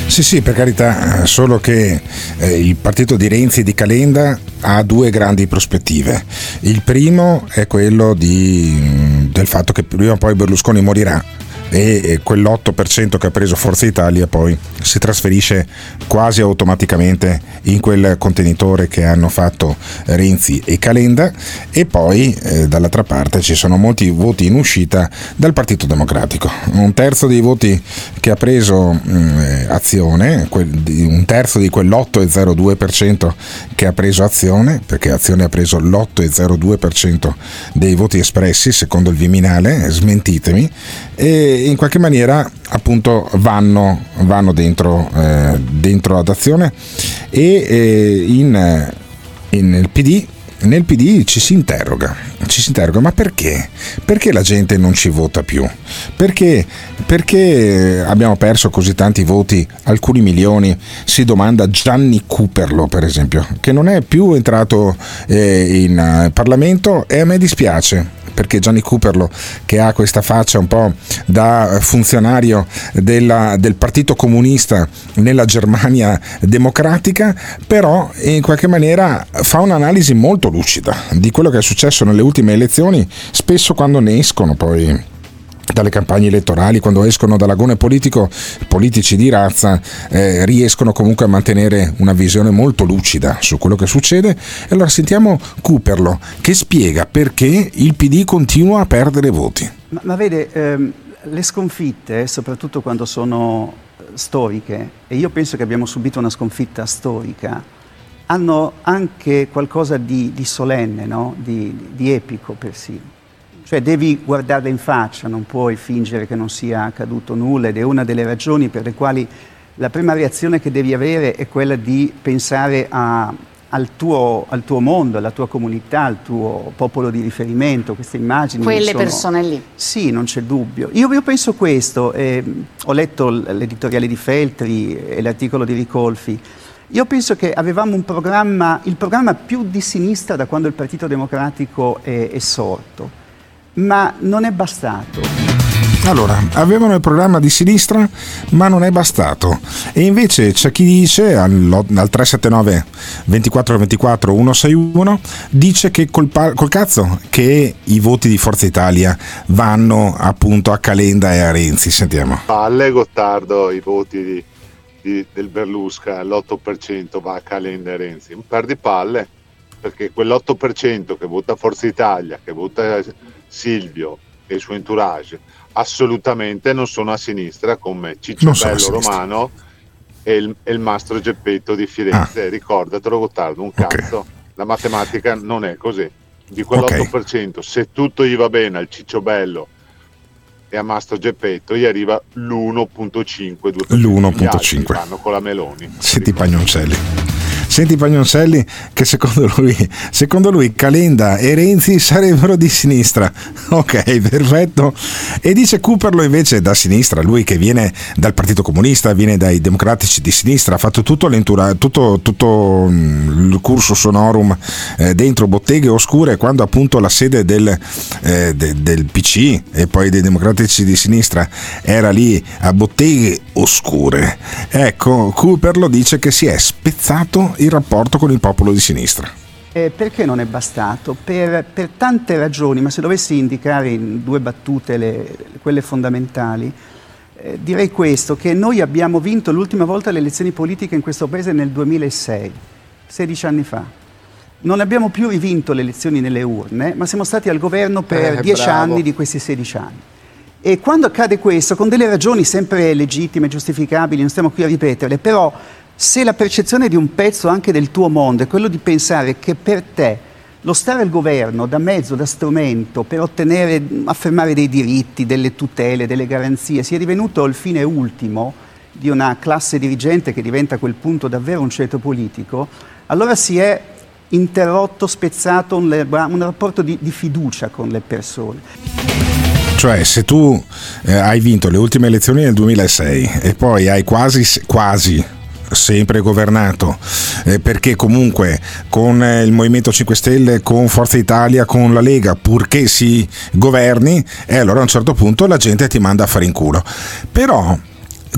Sì, per carità, solo che il partito di Renzi e di Calenda ha due grandi prospettive. Il primo è quello del fatto che prima o poi Berlusconi morirà e quell'8% che ha preso Forza Italia poi si trasferisce quasi automaticamente in quel contenitore che hanno fatto Renzi e Calenda, e poi dall'altra parte ci sono molti voti in uscita dal Partito Democratico, 1/3 dei voti che ha preso Azione, 1/3 di quell'8,02% che ha preso Azione, perché Azione ha preso l'8,02% dei voti espressi secondo il Viminale, smentitemi, e in qualche maniera appunto vanno dentro ad Azione, e nel PD ci si interroga, ma perché? Perché la gente non ci vota più? Perché abbiamo perso così tanti voti, alcuni milioni? Si domanda Gianni Cuperlo, per esempio, che non è più entrato in Parlamento, e a me dispiace, perché Gianni Cuperlo, che ha questa faccia un po' da funzionario del Partito Comunista nella Germania democratica, però in qualche maniera fa un'analisi molto lucida di quello che è successo nelle ultime elezioni, spesso quando ne escono poi dalle campagne elettorali, quando escono dall'agone politico, politici di razza riescono comunque a mantenere una visione molto lucida su quello che succede. E allora sentiamo Cuperlo che spiega perché il PD continua a perdere voti. Ma vede, le sconfitte, soprattutto quando sono storiche, e io penso che abbiamo subito una sconfitta storica, hanno anche qualcosa di solenne, no? di epico persino. Cioè devi guardarla in faccia, non puoi fingere che non sia accaduto nulla, ed è una delle ragioni per le quali la prima reazione che devi avere è quella di pensare al tuo mondo, alla tua comunità, al tuo popolo di riferimento, queste immagini. Persone lì. Sì, non c'è dubbio. Io penso questo, ho letto l'editoriale di Feltri e l'articolo di Ricolfi. Io penso che avevamo il programma più di sinistra da quando il Partito Democratico è sorto. Ma non è bastato. Allora, avevano il programma di sinistra, ma non è bastato. E invece c'è chi dice al 379 2424 161 dice che col cazzo che i voti di Forza Italia vanno appunto a Calenda e a Renzi. Sentiamo. Palle Gottardo, i voti del Berlusca, l'8% va a Calenda e Renzi. Un par di palle, perché quell'8% che vota Forza Italia, che vota Silvio e il suo entourage, assolutamente non sono a sinistra come Cicciobello Romano e il mastro Geppetto di Firenze. Ricordatelo, Gottardo, un cazzo, okay. La matematica non è così. Di quell'8%, okay, se tutto gli va bene al Cicciobello e a Mastro Geppetto gli arriva l'1.5, l'1.5 vanno con la Meloni. Senti Pagnoncelli che secondo lui Calenda e Renzi sarebbero di sinistra. Ok, perfetto. E dice Cuperlo invece da sinistra, lui che viene dal Partito Comunista, viene dai democratici di sinistra, ha fatto tutto il cursus sonorum dentro botteghe oscure, quando appunto la sede del PC e poi dei democratici di sinistra era lì a botteghe oscure. Ecco, Cuperlo dice che si è spezzato il rapporto con il popolo di sinistra. Perché non è bastato? Per tante ragioni, ma se dovessi indicare in due battute quelle fondamentali, direi questo, che noi abbiamo vinto l'ultima volta le elezioni politiche in questo paese nel 2006, 16 anni fa. Non abbiamo più rivinto le elezioni nelle urne, ma siamo stati al governo per 10 anni di questi 16 anni. E quando accade questo, con delle ragioni sempre legittime, giustificabili, non stiamo qui a ripeterle, però se la percezione di un pezzo anche del tuo mondo è quello di pensare che per te lo stare al governo da mezzo, da strumento per affermare dei diritti, delle tutele, delle garanzie, sia divenuto il fine ultimo di una classe dirigente che diventa a quel punto davvero un ceto politico, allora si è interrotto, spezzato un rapporto di fiducia con le persone. Cioè, se tu hai vinto le ultime elezioni nel 2006 e poi hai quasi sempre governato, perché comunque con il Movimento 5 Stelle, con Forza Italia, con la Lega, purché si governi, e allora a un certo punto la gente ti manda a fare in culo. Però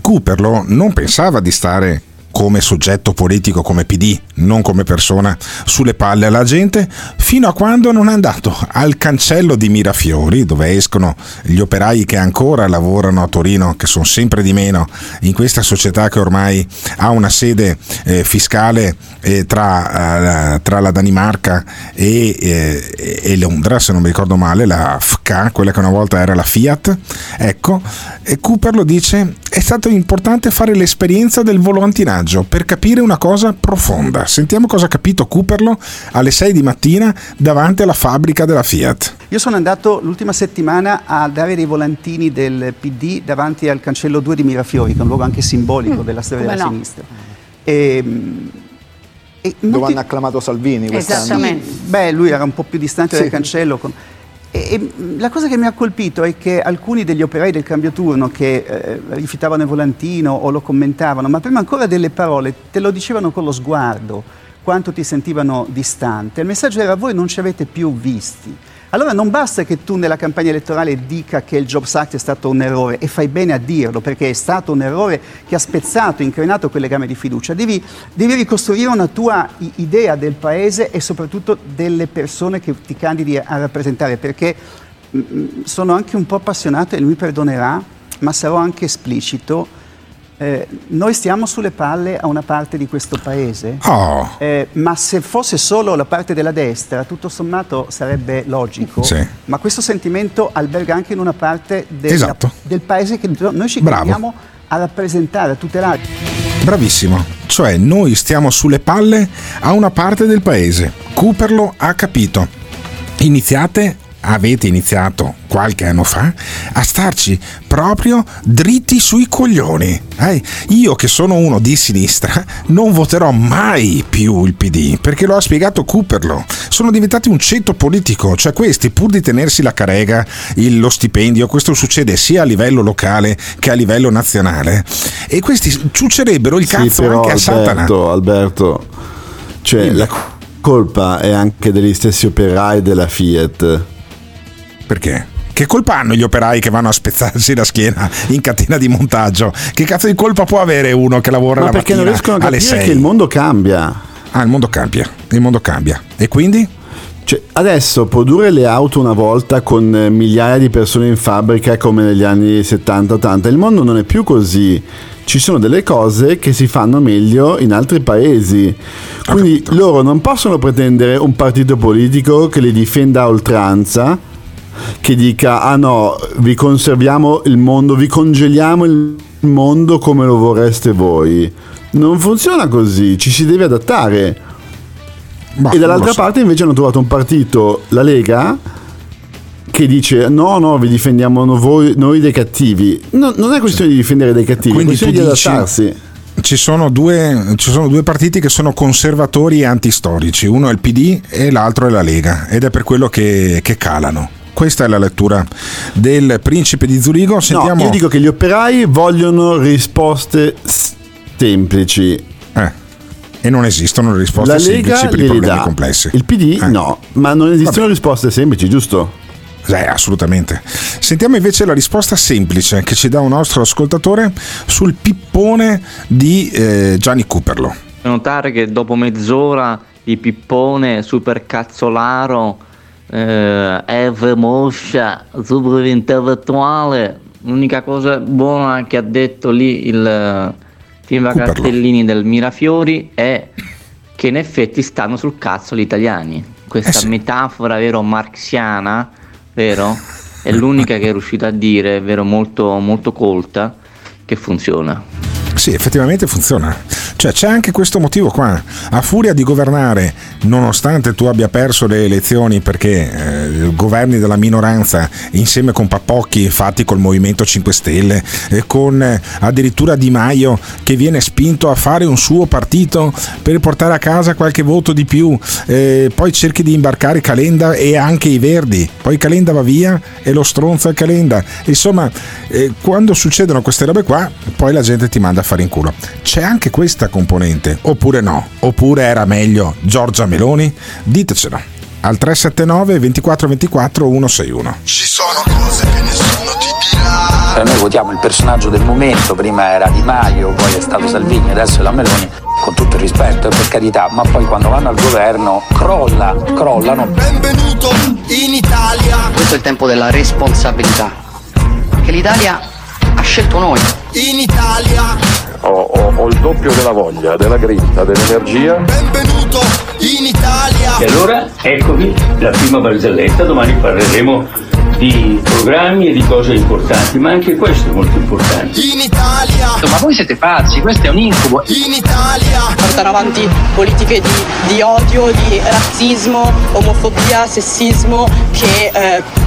Cuperlo non pensava di stare come soggetto politico, come PD, non come persona, sulle palle alla gente, fino a quando non è andato al cancello di Mirafiori, dove escono gli operai che ancora lavorano a Torino, che sono sempre di meno in questa società che ormai ha una sede fiscale tra la Danimarca e Londra, se non mi ricordo male, la FCA, quella che una volta era la Fiat. Ecco, e Cuperlo dice: è stato importante fare l'esperienza del volantinaggio per capire una cosa profonda. Sentiamo cosa ha capito Cuperlo alle 6 di mattina davanti alla fabbrica della Fiat. Io sono andato l'ultima settimana a dare dei volantini del PD davanti al cancello 2 di Mirafiori, che è un luogo anche simbolico della storia della sinistra. Dove hanno acclamato Salvini quest'anno. Esattamente. Beh, lui era un po' più distante dal cancello. E la cosa che mi ha colpito è che alcuni degli operai del cambio turno che rifiutavano il volantino o lo commentavano, ma prima ancora delle parole, te lo dicevano con lo sguardo, quanto ti sentivano distante. Il messaggio era: voi non ci avete più visti. Allora non basta che tu nella campagna elettorale dica che il Jobs Act è stato un errore, e fai bene a dirlo, perché è stato un errore che ha spezzato, increnato quel legame di fiducia. Devi ricostruire una tua idea del paese e soprattutto delle persone che ti candidi a rappresentare, perché sono anche un po' appassionato, e lui perdonerà, ma sarò anche esplicito. Noi stiamo sulle palle a una parte di questo paese, ma se fosse solo la parte della destra, tutto sommato sarebbe logico, sì. Ma questo sentimento alberga anche in una parte del paese che noi ci chiamiamo a rappresentare, a tutelare. Bravissimo, cioè noi stiamo sulle palle a una parte del paese. Cuperlo ha capito. Avete iniziato qualche anno fa a starci proprio dritti sui coglioni. Io che sono uno di sinistra non voterò mai più il PD, perché lo ha spiegato Cuperlo. Sono diventati un ceto politico, cioè questi, pur di tenersi la carega, lo stipendio, questo succede sia a livello locale che a livello nazionale, e questi ciuccerebbero il cazzo però, anche a Satana. Alberto, cioè la colpa è anche degli stessi operai della Fiat. Perché? Che colpa hanno gli operai che vanno a spezzarsi la schiena in catena di montaggio? Che cazzo di colpa può avere uno che lavora la mattina alle 6? Ma perché non riescono a capire che il mondo cambia. Il mondo cambia. E quindi? Cioè, adesso produrre le auto una volta con migliaia di persone in fabbrica come negli anni 70-80, il mondo non è più così. Ci sono delle cose che si fanno meglio in altri paesi, quindi loro non possono pretendere un partito politico che li difenda a oltranza, che dica: ah no, vi conserviamo il mondo, vi congeliamo il mondo come lo vorreste voi. Non funziona così, ci si deve adattare. E dall'altra parte invece hanno trovato un partito, la Lega, che dice no, vi difendiamo noi dai cattivi. No, non è questione di difendere dai cattivi, quindi è questione di adattarsi. Ci sono due partiti che sono conservatori e antistorici, uno è il PD e l'altro è la Lega, ed è per quello che calano. Questa è la lettura del principe di Zurigo. Sentiamo... No, io dico che gli operai vogliono risposte semplici. E non esistono risposte semplici per i problemi complessi. Il PD no, ma non esistono risposte semplici, giusto? Assolutamente. Sentiamo invece la risposta semplice che ci dà un nostro ascoltatore sul pippone di Gianni Cuperlo. Notare che dopo mezz'ora il pippone super cazzolaro moscia super intellettuale, l'unica cosa buona che ha detto lì il firma cartellini del Mirafiori è che in effetti stanno sul cazzo gli italiani. Questa metafora vero marxiana, vero, è l'unica che è riuscita a dire, vero, molto, molto colta, che funziona. Sì, effettivamente funziona. Cioè, c'è anche questo motivo qua. A furia di governare, nonostante tu abbia perso le elezioni perché governi della minoranza insieme con pappocchi fatti col Movimento 5 Stelle e con addirittura Di Maio che viene spinto a fare un suo partito per portare a casa qualche voto di più, poi cerchi di imbarcare Calenda e anche i Verdi, poi Calenda va via e lo stronza il Calenda. Insomma, quando succedono queste robe qua, poi la gente ti manda a fare in culo. C'è anche questa componente, oppure no? Oppure era meglio Giorgia Meloni? Ditecelo al 379 24 24 161. Ci sono cose che nessuno ti dirà. Noi votiamo il personaggio del momento, prima era Di Maio, poi è stato Salvini, adesso è la Meloni, con tutto il rispetto e per carità, ma poi quando vanno al governo crollano. Benvenuto in Italia. Questo è il tempo della responsabilità che l'Italia ha scelto noi. In Italia ho il doppio della voglia, della grinta, dell'energia. Benvenuto in Italia. E allora eccovi la prima barzelletta. Domani parleremo di programmi e di cose importanti, ma anche questo è molto importante. In Italia. Ma voi siete pazzi, questo è un incubo. In Italia. Portare avanti politiche di odio, di razzismo, omofobia, sessismo che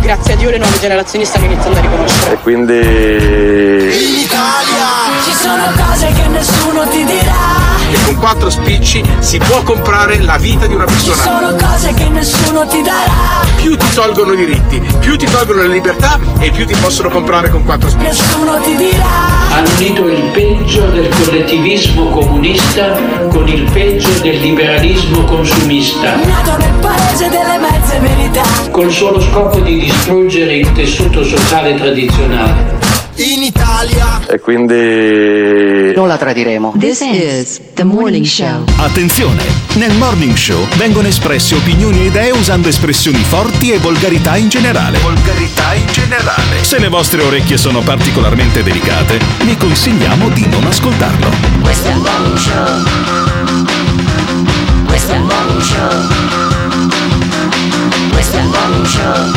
grazie a Dio le nuove generazioni stanno iniziando a riconoscere. E quindi in Italia ci sono cose che nessuno ti dirà. E con 4 spicci si può comprare la vita di una persona. Ci sono cose che nessuno ti darà. Più ti tolgono i diritti, più ti tolgono le libertà e più ti possono comprare con 4 spicci. Nessuno ti dirà. Hanno unito il peggio del collettivismo comunista con il peggio del liberalismo consumista, nato nel paese delle mezze verità, col solo scopo di distruggere il tessuto sociale tradizionale. In Italia. E quindi non la tradiremo. This is the morning show. Attenzione, nel morning show vengono espresse opinioni e idee usando espressioni forti e volgarità in generale. Volgarità in generale. Se le vostre orecchie sono particolarmente delicate, vi consigliamo di non ascoltarlo. Questo è il morning show. Questo è il morning show. Questo è il morning show.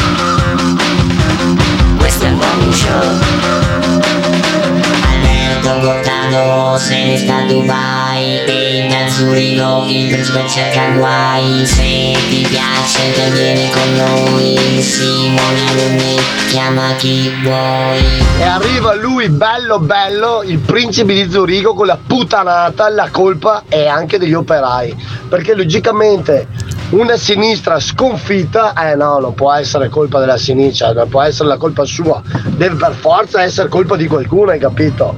Questo è il morning show. Alberto Gottardo se ne sta a Dubai, e da Zurigo il principe cerca guai. Se ti piace te vieni con noi, Simone Alunni chiama chi vuoi. E arriva lui bello bello, il principe di Zurigo, con la puttanata. La colpa è anche degli operai, perché logicamente una sinistra sconfitta, non può essere colpa della sinistra, non può essere la colpa sua, deve per forza essere colpa di qualcuno, hai capito?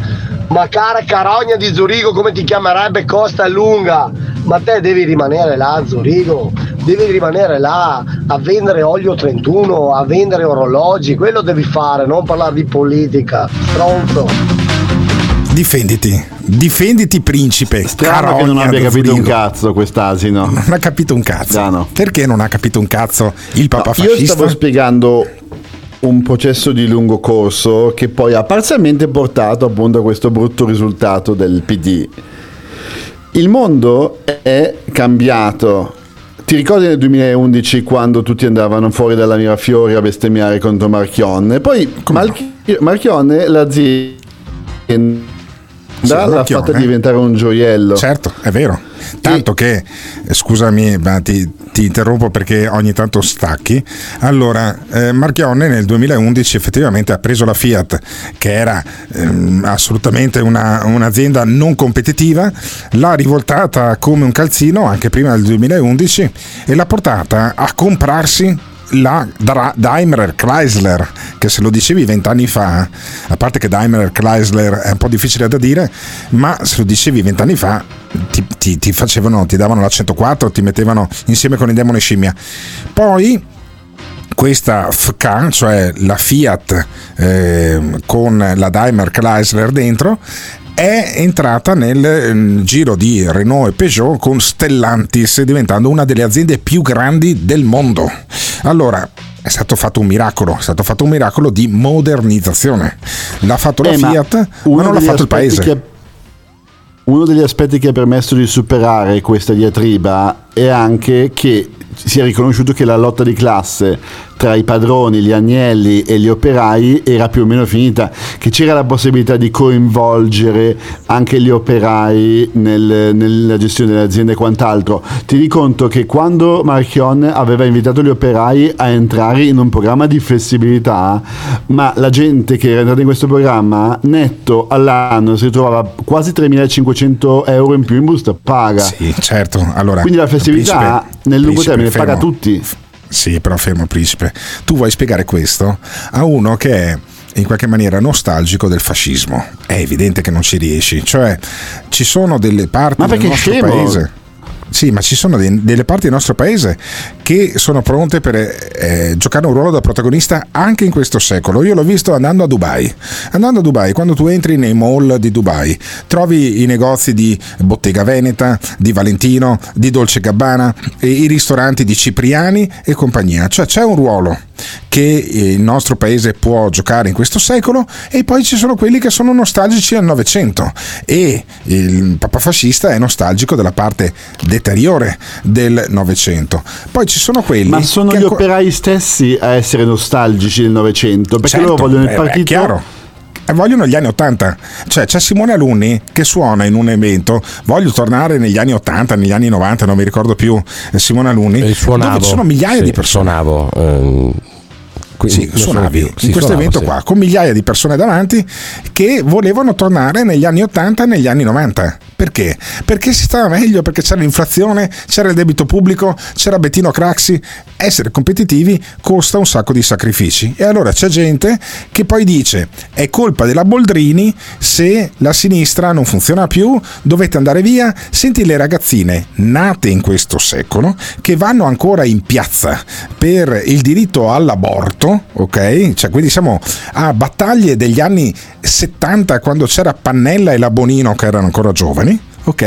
Ma cara carogna di Zurigo, come ti chiamerebbe Costa Lunga, ma te devi rimanere là a Zurigo, devi rimanere là a vendere olio 31, a vendere orologi, quello devi fare, non parlare di politica, stronzo. Difenditi principe. Strano che non abbia capito un cazzo quest'asino. Non ha capito un cazzo. No. Perché non ha capito un cazzo il papafascista? Io stavo spiegando un processo di lungo corso che poi ha parzialmente portato appunto a questo brutto risultato del PD. Il mondo è cambiato. Ti ricordi nel 2011 quando tutti andavano fuori dalla Mirafiori a bestemmiare contro Marchionne? Poi Marchionne l'azienda Calenda l'ha fatta diventare un gioiello. Certo, è vero. Tanto che, scusami, ma ti interrompo perché ogni tanto stacchi. Allora, Marchionne nel 2011 effettivamente ha preso la Fiat, che era assolutamente un'azienda non competitiva, l'ha rivoltata come un calzino anche prima del 2011 e l'ha portata a comprarsi la Daimler Chrysler, che se lo dicevi 20 anni fa, a parte che Daimler Chrysler è un po' difficile da dire, ma se lo dicevi 20 anni fa ti davano la 104, ti mettevano insieme con il demone scimmia. Poi questa FK, cioè la Fiat con la Daimler Chrysler dentro, è entrata nel giro di Renault e Peugeot con Stellantis, diventando una delle aziende più grandi del mondo. Allora è stato fatto un miracolo di modernizzazione. L'ha fatto la Fiat, ma non l'ha fatto il paese. Uno degli aspetti che ha permesso di superare questa diatriba è anche che si è riconosciuto che la lotta di classe tra i padroni, gli agnelli e gli operai era più o meno finita, che c'era la possibilità di coinvolgere anche gli operai nella gestione dell'azienda e quant'altro. Ti di conto che quando Marchionne aveva invitato gli operai a entrare in un programma di flessibilità, ma la gente che era entrata in questo programma netto all'anno si ritrovava quasi 3.500 euro in più in busta paga. Sì, certo. Allora, quindi la flessibilità nel lungo termine paga tutti. Sì, però fermo, principe, tu vuoi spiegare questo a uno che è in qualche maniera nostalgico del fascismo? È evidente che non ci riesci, cioè ci sono delle parti del nostro paese. Sì, ma ci sono delle parti del nostro paese che sono pronte per giocare un ruolo da protagonista anche in questo secolo. Io l'ho visto andando a Dubai. Quando tu entri nei mall di Dubai, trovi i negozi di Bottega Veneta, di Valentino, di Dolce Gabbana, e i ristoranti di Cipriani e compagnia. Cioè c'è un ruolo che il nostro paese può giocare in questo secolo, e poi ci sono quelli che sono nostalgici al Novecento, e il papafascista è nostalgico della parte deteriore del Novecento. Poi ci sono quelli, ma sono gli operai stessi a essere nostalgici del Novecento, perché certo, loro vogliono il partito, è chiaro, vogliono gli anni 80. Cioè c'è Simone Alunni che suona in un evento, voglio tornare negli anni 80, negli anni 90, non mi ricordo più. Simone Alunni, suonavo, dove ci sono migliaia di persone. Suonavo in questo evento qua, con migliaia di persone davanti che volevano tornare negli anni 80 e negli anni 90. Perché? Perché si stava meglio, perché c'era l'inflazione, c'era il debito pubblico, c'era Bettino Craxi. Essere competitivi costa un sacco di sacrifici, e allora c'è gente che poi dice è colpa della Boldrini se la sinistra non funziona più, dovete andare via. Senti le ragazzine nate in questo secolo che vanno ancora in piazza per il diritto all'aborto, ok? Cioè, quindi siamo a battaglie degli anni 70, quando c'era Pannella e la Bonino che erano ancora giovani. Ok,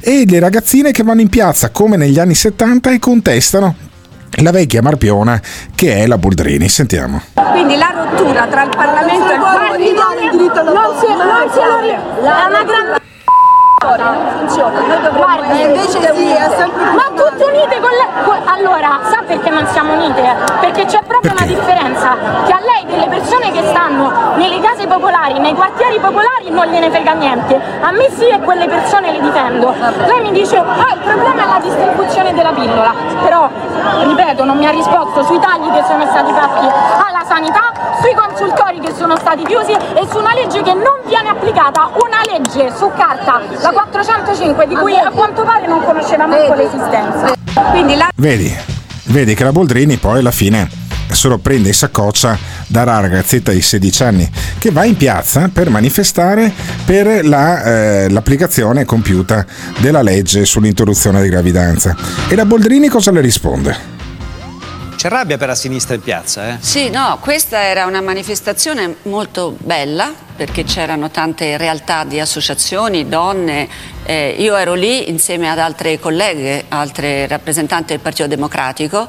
e le ragazzine che vanno in piazza come negli anni 70 e contestano la vecchia Marpiona che è la Boldrini. Sentiamo. Quindi la rottura tra il Parlamento e il Parlamento non si è funziona. Noi dovremmo invece è sempre. Ma tutte unite con lei. Allora, sa perché non siamo unite? Perché c'è proprio una differenza, che a lei delle persone che stanno nelle case popolari, nei quartieri popolari, non gliene frega niente. A me sì, e quelle persone le difendo. Lei mi dice il problema è la distribuzione della pillola. Però, ripeto, non mi ha risposto sui tagli che sono stati fatti alla sanità, sui consultori che sono stati chiusi e su una legge che non viene applicata, una legge su carta, la 405, di cui a quanto pare non conoscevamo l'esistenza. Quindi vedi che la Boldrini poi alla fine se lo prende in saccoccia dalla ragazzetta di 16 anni che va in piazza per manifestare per l'applicazione compiuta della legge sull'interruzione di gravidanza. E la Boldrini cosa le risponde? C'è rabbia per la sinistra in piazza, eh? Sì, no, questa era una manifestazione molto bella perché c'erano tante realtà di associazioni, donne. Io ero lì insieme ad altre colleghe, altre rappresentanti del Partito Democratico.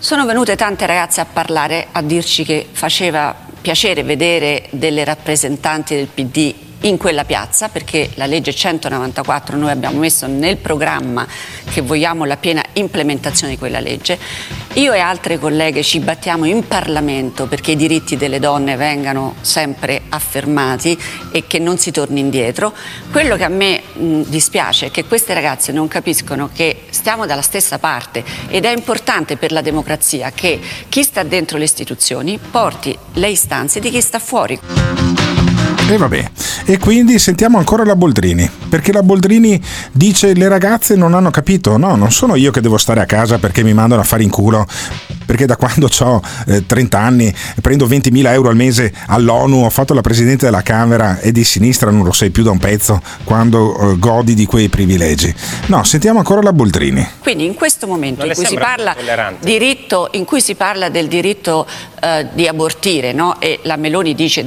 Sono venute tante ragazze a parlare, a dirci che faceva piacere vedere delle rappresentanti del PD in quella piazza, perché la legge 194 noi abbiamo messo nel programma che vogliamo la piena implementazione di quella legge. Io e altre colleghe ci battiamo in Parlamento perché i diritti delle donne vengano sempre affermati e che non si torni indietro. Quello che a me dispiace è che queste ragazze non capiscono che stiamo dalla stessa parte ed è importante per la democrazia che chi sta dentro le istituzioni porti le istanze di chi sta fuori. E vabbè, e quindi sentiamo ancora la Boldrini, perché la Boldrini dice le ragazze non hanno capito, no, non sono io che devo stare a casa perché mi mandano a fare in culo, perché da quando ho 30 anni prendo 20.000 euro al mese all'ONU, ho fatto la Presidente della Camera e di sinistra non lo sei più da un pezzo quando godi di quei privilegi. No, sentiamo ancora la Boldrini. Quindi in questo momento in cui si parla diritto, in cui si parla del diritto di abortire, no? E la Meloni dice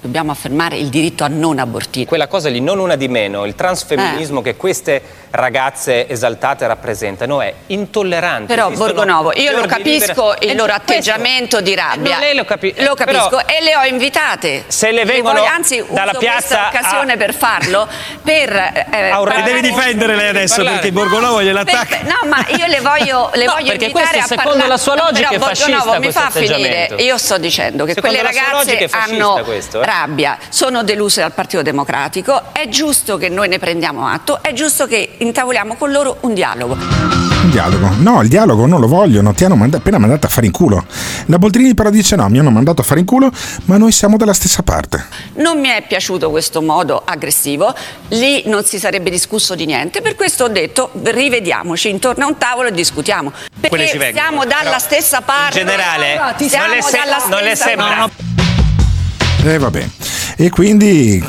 dobbiamo affermare il diritto a non abortire. Quella cosa lì, non una di meno, il transfemminismo che queste ragazze esaltate rappresentano è intollerante. Però Borgonovo, io lo capisco il loro atteggiatto di rabbia, lei lo capisco, però, e le ho invitate, se le vengono dalla piazza, occasione per farlo, per le devi difendere lei adesso parlare. Perché Borgonovo gliel'attacca. No, ma io le voglio invitare questo, a parlare. Secondo la sua logica è fascista. Borgonovo mi fa finire. Io sto dicendo che secondo quelle ragazze hanno rabbia, sono deluse dal Partito Democratico, è giusto che noi ne prendiamo atto, è giusto che intavoliamo con loro un dialogo. Un dialogo? No, il dialogo non lo vogliono, ti hanno appena mandato a fare in culo. La Boldrini però dice no, mi hanno mandato a fare in culo, ma noi siamo dalla stessa parte. Non mi è piaciuto questo modo aggressivo, lì non si sarebbe discusso di niente, per questo ho detto rivediamoci intorno a un tavolo e discutiamo, perché siamo dalla stessa parte. In generale, non le sembra... vabbè. E quindi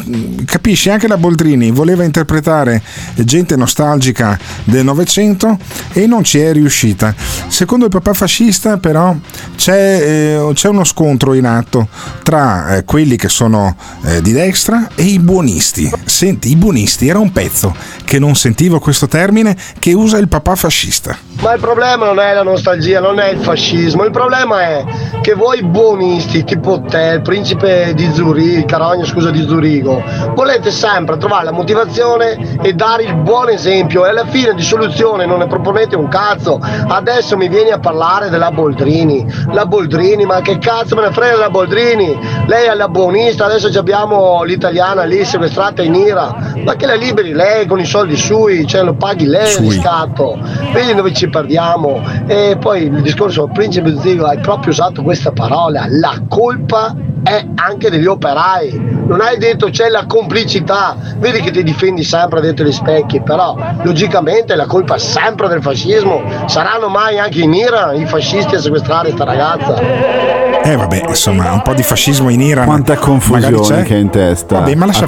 capisci, anche la Boldrini voleva interpretare gente nostalgica del Novecento e non ci è riuscita. Secondo il papà fascista però c'è uno scontro in atto tra quelli che sono di destra e i buonisti. Senti, i buonisti era un pezzo che non sentivo questo termine che usa il papà fascista. Ma il problema non è la nostalgia, non è il fascismo, il problema è che voi buonisti tipo te, il principe di Zurigo, volete sempre trovare la motivazione e dare il buon esempio e alla fine di soluzione non ne proponete un cazzo. Adesso mi vieni a parlare della Boldrini, la Boldrini, ma che cazzo me ne frega la Boldrini, lei è la buonista, adesso abbiamo l'italiana lì sequestrata in Ira, ma che la liberi lei con i soldi sui, cioè lo paghi lei il riscatto, vedi dove ci perdiamo. E poi il discorso del principe di Zurigo, hai proprio usato questa parola, la colpa è anche degli operai, non hai detto c'è la complicità, vedi che ti difendi sempre dentro gli specchi, però logicamente la colpa è sempre del fascismo, saranno mai anche in Iran i fascisti a sequestrare sta ragazza. Vabbè, insomma, un po' di fascismo in Iran, quanta confusione che è in testa. Vabbè, ma lascia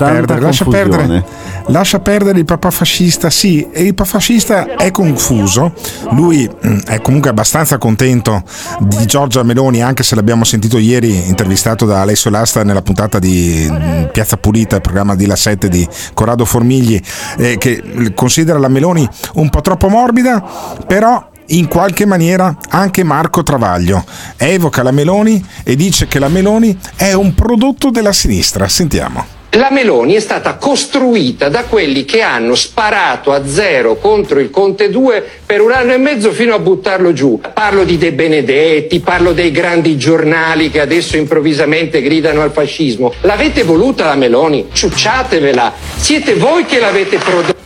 perdere il papà fascista. Sì, e il papà fascista è confuso, lui è comunque abbastanza contento di Giorgia Meloni, anche se l'abbiamo sentito ieri intervistato da Alessio Lasta nella puntata di Piazza Pulita, il programma di La 7 di Corrado Formigli, che considera la Meloni un po' troppo morbida, però in qualche maniera anche Marco Travaglio evoca la Meloni e dice che la Meloni è un prodotto della sinistra. Sentiamo. La Meloni è stata costruita da quelli che hanno sparato a zero contro il Conte 2 per un anno e mezzo fino a buttarlo giù. Parlo di De Benedetti, parlo dei grandi giornali che adesso improvvisamente gridano al fascismo. L'avete voluta la Meloni? Ciucciatevela. Siete voi che l'avete prodotta.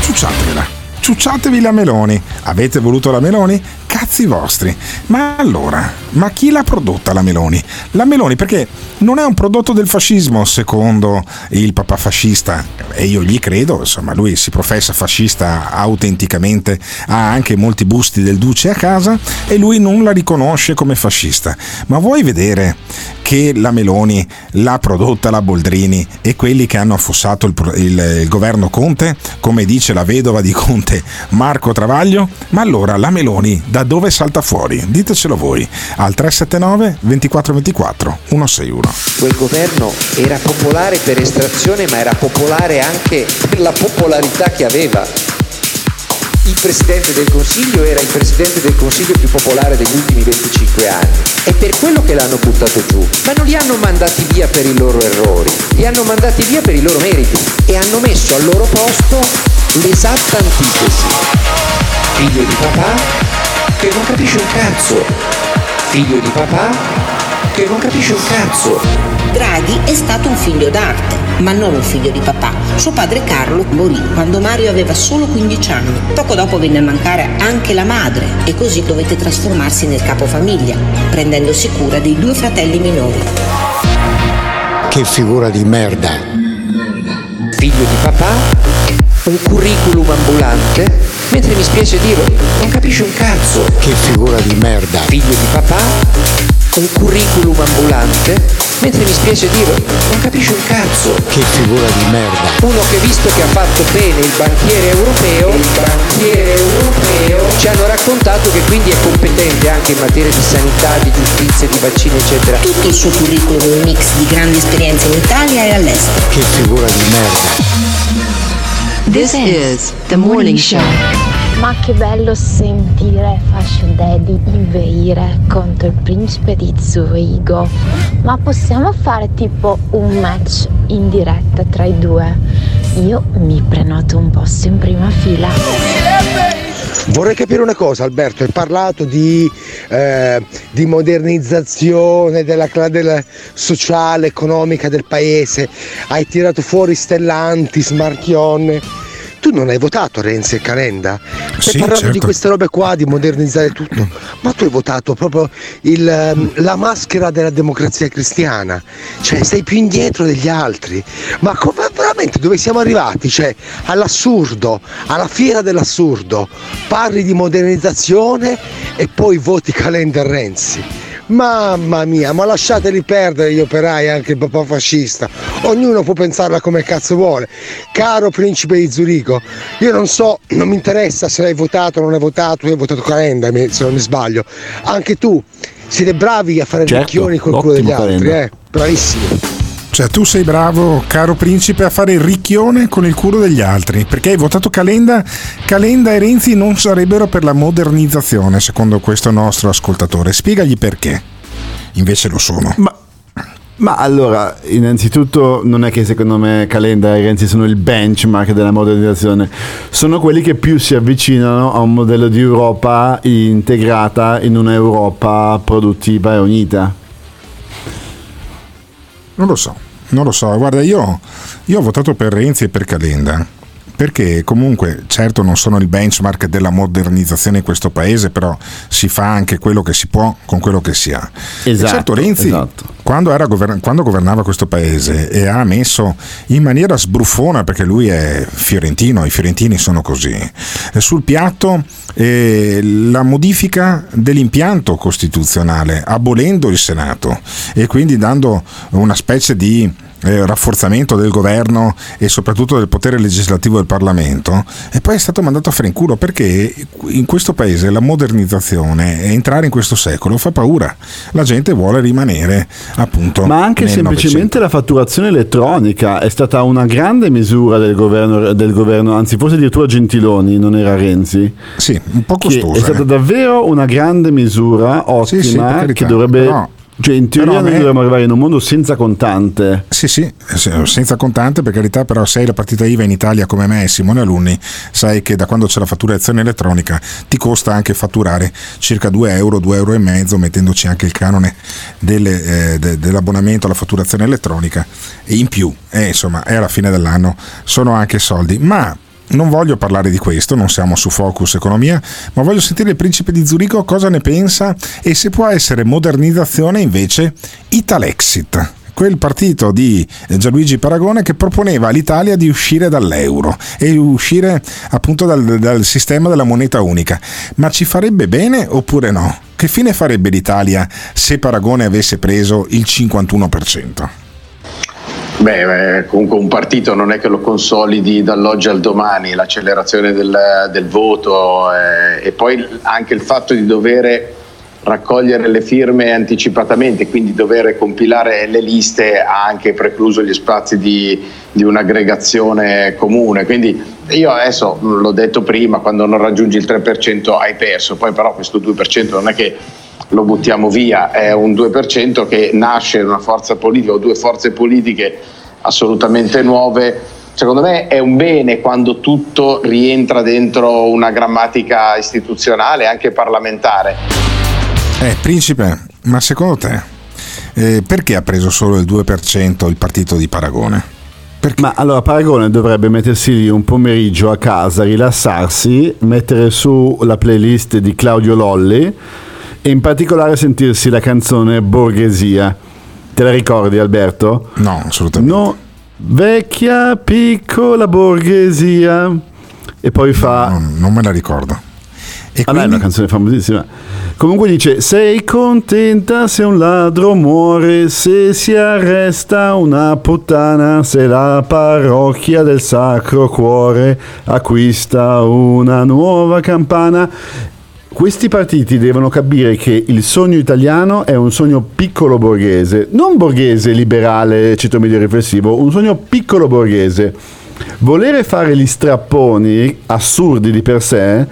Ciucciatevela. Ciucciatevi la Meloni. Avete voluto la Meloni? Cazzi vostri. Ma allora, ma chi l'ha prodotta la Meloni? La Meloni, perché non è un prodotto del fascismo, secondo il papà fascista, e io gli credo, insomma, lui si professa fascista autenticamente, ha anche molti busti del Duce a casa e lui non la riconosce come fascista. Ma vuoi vedere che la Meloni l'ha prodotta la Boldrini e quelli che hanno affossato il governo Conte, come dice la vedova di Conte, Marco Travaglio? Ma allora la Meloni da dove salta fuori? Ditecelo voi al 379 2424 161. Quel governo era popolare per estrazione, ma era popolare anche per la popolarità che aveva. Il Presidente del Consiglio era il Presidente del Consiglio più popolare degli ultimi 25 anni. È per quello che l'hanno buttato giù. Ma non li hanno mandati via per i loro errori, li hanno mandati via per i loro meriti. E hanno messo al loro posto l'esatta antitesi. Figlio di papà che non capisce un cazzo. Figlio di papà che non capisce un cazzo. Draghi è stato un figlio d'arte, ma non un figlio di papà. Suo padre Carlo morì quando Mario aveva solo 15 anni. Poco dopo venne a mancare anche la madre e così dovette trasformarsi nel capofamiglia, prendendosi cura dei due fratelli minori. Che figura di merda. Figlio di papà, un curriculum ambulante, mentre mi spiace dirlo, non capisce un cazzo. Che figura di merda. Figlio di papà, un curriculum ambulante, mentre mi spiace dirlo, non capisce un cazzo. Che figura di merda. Uno che, visto che ha fatto bene il banchiere europeo, ci hanno raccontato che quindi è competente anche in materia di sanità, di giustizia, di vaccini, eccetera. Tutto il suo curriculum è un mix di grandi esperienze in Italia e all'estero. Che figura di merda. This is the morning show. Ma che bello sentire Fashion Daddy inveire contro il principe di Zurigo. Ma possiamo fare tipo un match in diretta tra i due? Io mi prenoto un posto in prima fila. Vorrei capire una cosa, Alberto. Hai parlato di modernizzazione della classe sociale, economica del paese. Hai tirato fuori Stellantis, Marchionne. Tu non hai votato Renzi e Calenda? Stai parlando, certo, di queste robe qua, di modernizzare tutto, ma tu hai votato proprio la maschera della democrazia cristiana, cioè sei più indietro degli altri. Ma come, veramente dove siamo arrivati? Cioè all'assurdo, alla fiera dell'assurdo, parli di modernizzazione e poi voti Calenda e Renzi. Mamma mia, ma lasciateli perdere gli operai, anche il papà fascista. Ognuno può pensarla come cazzo vuole. Caro principe di Zurigo, io non so, non mi interessa se l'hai votato o non hai votato. Io ho votato Calenda, se non mi sbaglio. Anche tu, siete bravi a fare ricchioni, certo, col culo degli altri, bravissimi. Cioè tu sei bravo, caro principe, a fare il ricchione con il culo degli altri, perché hai votato Calenda. Calenda e Renzi non sarebbero per la modernizzazione, secondo questo nostro ascoltatore. Spiegagli perché invece lo sono. Ma allora, innanzitutto non è che secondo me Calenda e Renzi sono il benchmark della modernizzazione, sono quelli che più si avvicinano a un modello di Europa integrata in un'Europa produttiva e unita. Non lo so, guarda, io ho votato per Renzi e per Calenda, perché comunque, certo, non sono il benchmark della modernizzazione in questo paese, però si fa anche quello che si può con quello che si ha. Esatto, certo, Renzi, esatto, quando governava questo paese e ha messo in maniera sbruffona, perché lui è fiorentino, i fiorentini sono così, sul piatto la modifica dell'impianto costituzionale, abolendo il Senato e quindi dando una specie di rafforzamento del governo e soprattutto del potere legislativo del Parlamento, e poi è stato mandato a fare in culo, perché in questo paese la modernizzazione e entrare in questo secolo fa paura. La gente vuole rimanere appunto. Ma anche semplicemente 900. La fatturazione elettronica è stata una grande misura del governo, anzi forse addirittura Gentiloni, non era Renzi. Sì, un po' costosa. È stata davvero una grande misura, ottima, sì, che dovrebbe... No. Cioè in teoria noi dobbiamo arrivare in un mondo senza contante. Sì, senza contante, per carità, però se hai la partita IVA in Italia come me e Simone Alunni, sai che da quando c'è la fatturazione elettronica ti costa anche fatturare circa 2 euro e mezzo, mettendoci anche il canone dell'abbonamento alla fatturazione elettronica e in più, insomma, è alla fine dell'anno, sono anche soldi. Ma non voglio parlare di questo, non siamo su Focus Economia, ma voglio sentire il principe di Zurigo cosa ne pensa e se può essere modernizzazione invece Italexit, quel partito di Gianluigi Paragone che proponeva all'Italia di uscire dall'euro e uscire appunto dal sistema della moneta unica. Ma ci farebbe bene oppure no? Che fine farebbe l'Italia se Paragone avesse preso il 51%? Beh, comunque un partito non è che lo consolidi dall'oggi al domani, l'accelerazione del voto, e poi anche il fatto di dover raccogliere le firme anticipatamente, quindi dover compilare le liste ha anche precluso gli spazi di un'aggregazione comune. Quindi io adesso, l'ho detto prima, quando non raggiungi il 3% hai perso, poi però questo 2% non è che lo buttiamo via, è un 2% che nasce in una forza politica o due forze politiche assolutamente nuove. Secondo me è un bene quando tutto rientra dentro una grammatica istituzionale, anche parlamentare. Principe, ma secondo te perché ha preso solo il 2% il partito di Paragone? Perché? Ma allora Paragone dovrebbe mettersi lì un pomeriggio a casa, rilassarsi, mettere su la playlist di Claudio Lolli e in particolare sentirsi la canzone Borghesia. Te la ricordi, Alberto? No, assolutamente no. Vecchia piccola borghesia. E poi fa non me la ricordo. E quindi... è una canzone famosissima. Comunque dice: sei contenta se un ladro muore, se si arresta una puttana, se la parrocchia del Sacro Cuore acquista una nuova campana. Questi partiti devono capire che il sogno italiano è un sogno piccolo borghese, non borghese liberale ceto medio riflessivo, un sogno piccolo borghese. Volere fare gli strapponi assurdi di per sé,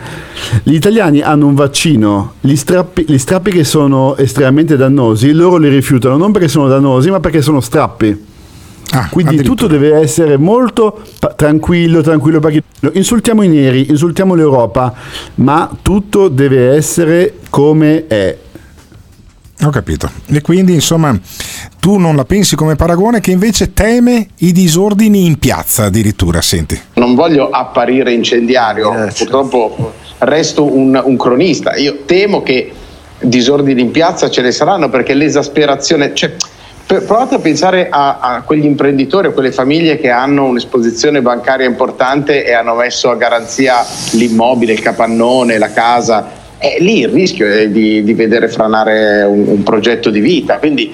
gli italiani hanno un vaccino, gli strappi che sono estremamente dannosi, loro li rifiutano non perché sono dannosi ma perché sono strappi. Quindi tutto deve essere molto tranquillo, perché insultiamo i neri, insultiamo l'Europa, ma tutto deve essere come è. Ho capito. E quindi, insomma, tu non la pensi come Paragone, che invece teme i disordini in piazza addirittura, senti. Non voglio apparire incendiario, purtroppo resto un cronista. Io temo che disordini in piazza ce ne saranno, perché l'esasperazione... Cioè, provate a pensare a quegli imprenditori, a quelle famiglie che hanno un'esposizione bancaria importante e hanno messo a garanzia l'immobile, il capannone, la casa. Lì il rischio è di vedere franare un progetto di vita. Quindi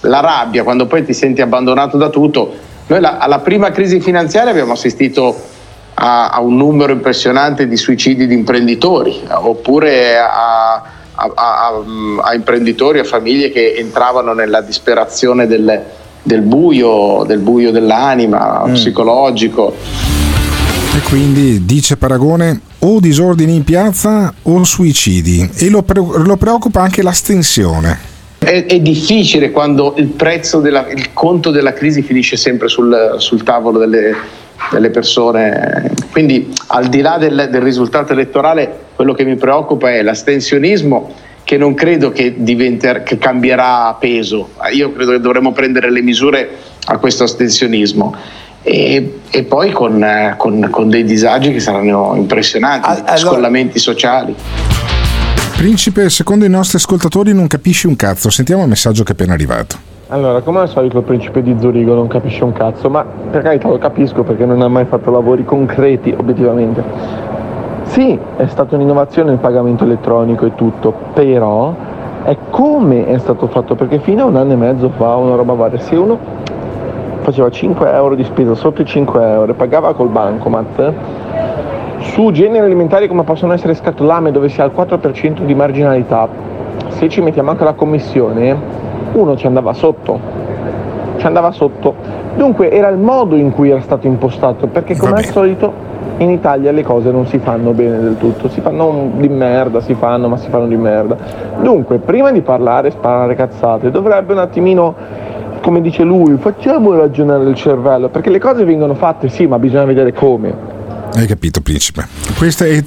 la rabbia, quando poi ti senti abbandonato da tutto. Noi alla prima crisi finanziaria abbiamo assistito a un numero impressionante di suicidi di imprenditori, oppure a imprenditori, a famiglie che entravano nella disperazione del buio dell'anima, psicologico. E quindi, dice Paragone, o disordini in piazza o suicidi, e lo preoccupa anche l'astensione. È difficile quando il prezzo il conto della crisi finisce sempre sul tavolo delle persone. Quindi, al di là del risultato elettorale, quello che mi preoccupa è l'astensionismo, che non credo che cambierà peso. Io credo che dovremmo prendere le misure a questo astensionismo, e poi con dei disagi che saranno impressionanti, scollamenti sociali. Principe, secondo i nostri ascoltatori non capisci un cazzo. Sentiamo il messaggio che è appena arrivato. Allora, come al solito il principe di Zurigo non capisce un cazzo, ma per carità lo capisco, perché non ha mai fatto lavori concreti obiettivamente. Sì, è stata un'innovazione il pagamento elettronico e tutto, però è come è stato fatto, perché fino a un anno e mezzo fa, una roba varia, se uno faceva 5 euro di spesa, sotto i 5 euro, e pagava col bancomat, su generi alimentari come possono essere scatolame dove si ha il 4% di marginalità, se ci mettiamo anche la commissione, uno ci andava sotto, dunque era il modo in cui era stato impostato, perché come al solito in Italia le cose non si fanno bene del tutto, si fanno di merda, dunque prima di sparare cazzate dovrebbe un attimino, come dice lui, facciamo ragionare il cervello, perché le cose vengono fatte sì, ma bisogna vedere come. Hai capito, Principe?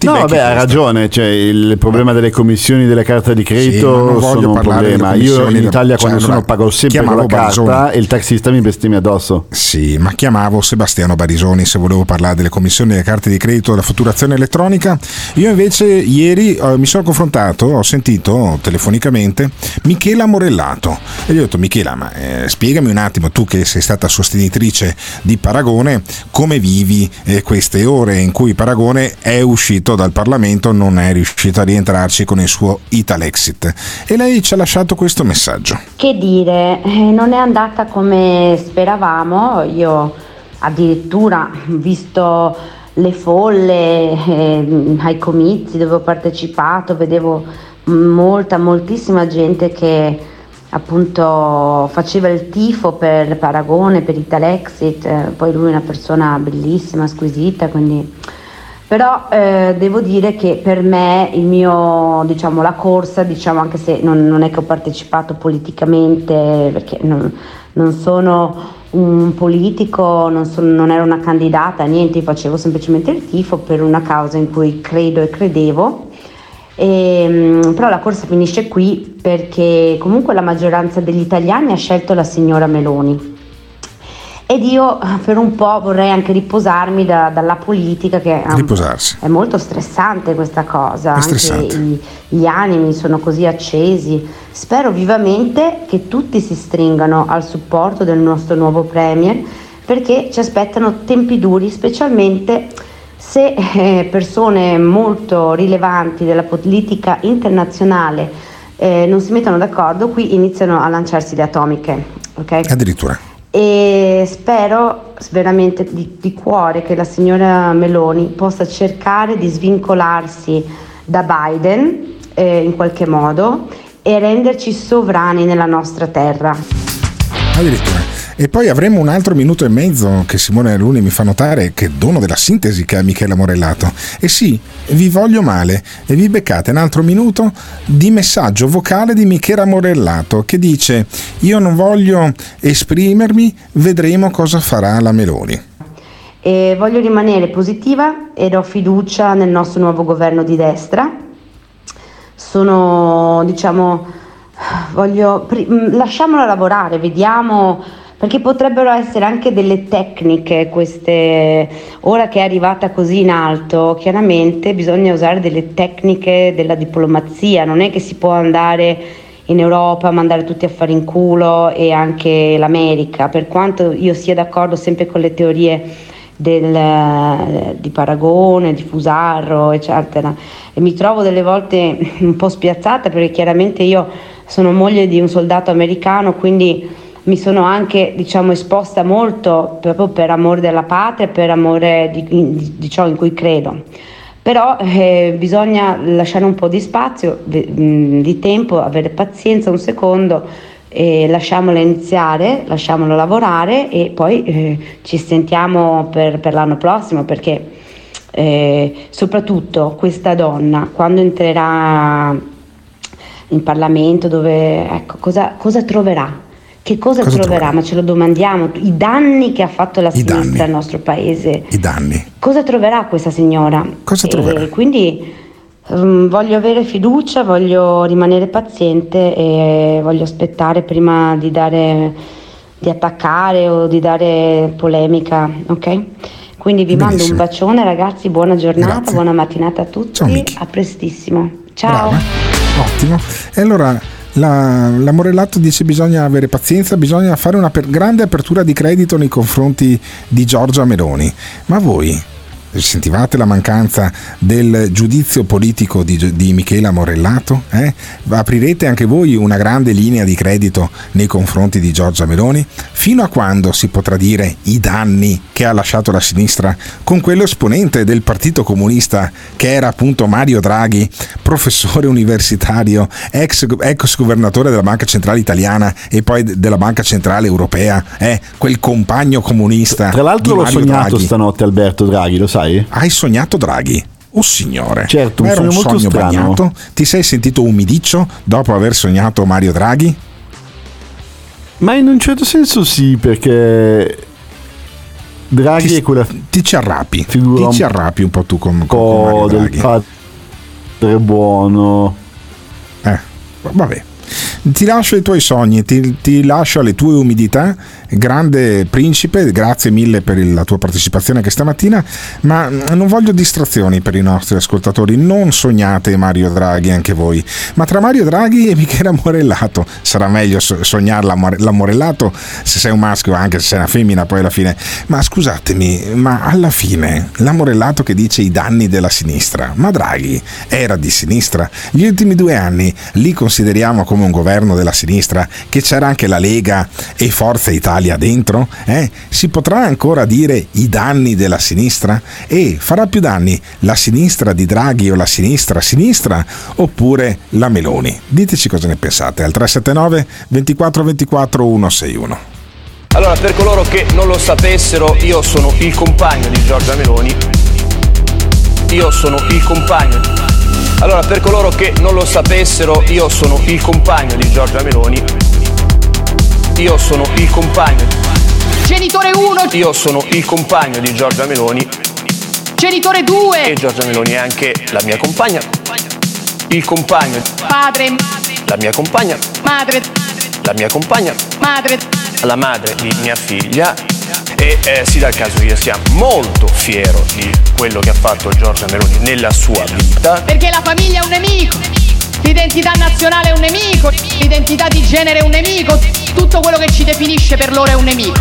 Ha ragione, cioè, il problema delle commissioni delle carte di credito sono un problema. Io in Italia quando pago sempre con la carta e il taxista mi bestemmia addosso. Sì, ma chiamavo Sebastiano Barisoni se volevo parlare delle commissioni delle carte di credito, della fatturazione elettronica. Io invece ieri mi sono confrontato, ho sentito telefonicamente Michela Morellato e gli ho detto: Michela, ma spiegami un attimo, tu che sei stata sostenitrice di Paragone, come vivi queste ore in cui Paragone è uscito dal Parlamento, non è riuscito a rientrarci con il suo Italexit. E lei ci ha lasciato questo messaggio. Che dire, non è andata come speravamo. Io addirittura, visto le folle ai comizi dove ho partecipato, vedevo moltissima gente che appunto faceva il tifo per Paragone, per Italexit, poi lui è una persona bellissima, squisita, quindi però devo dire che per me il mio, diciamo, la corsa, diciamo, anche se non è che ho partecipato politicamente, perché non sono un politico, non ero una candidata, niente, facevo semplicemente il tifo per una causa in cui credo e credevo. Però la corsa finisce qui, perché comunque la maggioranza degli italiani ha scelto la signora Meloni ed io per un po' vorrei anche riposarmi dalla politica, che è molto stressante questa cosa, anche gli animi sono così accesi. Spero vivamente che tutti si stringano al supporto del nostro nuovo premier, perché ci aspettano tempi duri, specialmente se persone molto rilevanti della politica internazionale non si mettono d'accordo. Qui iniziano a lanciarsi le atomiche, ok? Addirittura. E spero veramente di cuore che la signora Meloni possa cercare di svincolarsi da Biden in qualche modo e renderci sovrani nella nostra terra. Addirittura. E poi avremo un altro minuto e mezzo che Simone Alunni mi fa notare che dono della sintesi che ha Michela Morellato. E sì, vi voglio male e vi beccate un altro minuto di messaggio vocale di Michela Morellato che dice: io non voglio esprimermi, vedremo cosa farà la Meloni. E voglio rimanere positiva ed ho fiducia nel nostro nuovo governo di destra. Lasciamola lavorare, vediamo, perché potrebbero essere anche delle tecniche queste, ora che è arrivata così in alto, chiaramente bisogna usare delle tecniche della diplomazia, non è che si può andare in Europa, mandare tutti a fare in culo, e anche l'America, per quanto io sia d'accordo sempre con le teorie di Paragone, di Fusarro, eccetera, e mi trovo delle volte un po' spiazzata, perché chiaramente io sono moglie di un soldato americano, quindi mi sono anche, esposta molto proprio per amore della patria, per amore di ciò in cui credo. Però bisogna lasciare un po' di spazio, di tempo, avere pazienza un secondo, lasciamola iniziare, lasciamola lavorare e poi ci sentiamo per l'anno prossimo, perché soprattutto questa donna, quando entrerà in Parlamento, dove, ecco, cosa troverà? Che cosa troverà? Ma ce lo domandiamo, i danni che ha fatto la sinistra al nostro paese. I danni. Cosa troverà questa signora? Cosa troverà? Quindi voglio avere fiducia, voglio rimanere paziente e voglio aspettare prima di attaccare o di dare polemica, ok? Quindi vi mando un bacione, ragazzi, buona giornata. Grazie. Buona mattinata a tutti. Ciao, a prestissimo. Ciao. Brava. Ottimo. E allora la Morellato dice: bisogna avere pazienza, bisogna fare una grande apertura di credito nei confronti di Giorgia Meloni. Ma voi sentivate la mancanza del giudizio politico di Michela Morellato? Aprirete anche voi una grande linea di credito nei confronti di Giorgia Meloni? Fino a quando si potrà dire i danni che ha lasciato la sinistra con quello esponente del Partito Comunista che era appunto Mario Draghi, professore universitario, ex governatore della Banca Centrale Italiana e poi della Banca Centrale Europea, quel compagno comunista. Tra l'altro l'ho sognato Draghi. Stanotte Alberto Draghi, lo sai? Hai sognato Draghi? Oh signore, certo, era un sogno bagnato. Ti sei sentito umidiccio dopo aver sognato Mario Draghi? Ma in un certo senso sì, perché Draghi è quella ti ci arrapi un po' tu con Mario Draghi. Del padre buono. Vabbè. Ti lascio i tuoi sogni, ti lascio alle tue umidità, grande principe, grazie mille per la tua partecipazione anche stamattina, ma non voglio distrazioni per i nostri ascoltatori, non sognate Mario Draghi anche voi, ma tra Mario Draghi e Michela Morellato sarà meglio sognarla la Morellato, se sei un maschio, anche se sei una femmina poi alla fine, ma scusatemi, ma alla fine la Morellato che dice i danni della sinistra, ma Draghi era di sinistra, gli ultimi 2 anni li consideriamo come un governo governo della sinistra, che c'era anche la Lega e Forza Italia dentro? Si potrà ancora dire i danni della sinistra? E farà più danni la sinistra di Draghi o la sinistra oppure la Meloni? Diteci cosa ne pensate al 379 24 24 161. Allora, per coloro che non lo sapessero, io sono il compagno di Giorgia Meloni. Genitore 1. Io sono il compagno di Giorgia Meloni. Genitore 2. E Giorgia Meloni è anche la mia compagna. Il compagno. Padre. La mia compagna. Madre. La mia compagna. Madre. La madre di mia figlia. E si dà il caso che io sia molto fiero di quello che ha fatto Giorgia Meloni nella sua vita. Perché la famiglia è un nemico, l'identità nazionale è un nemico, l'identità di genere è un nemico, tutto quello che ci definisce per loro è un nemico.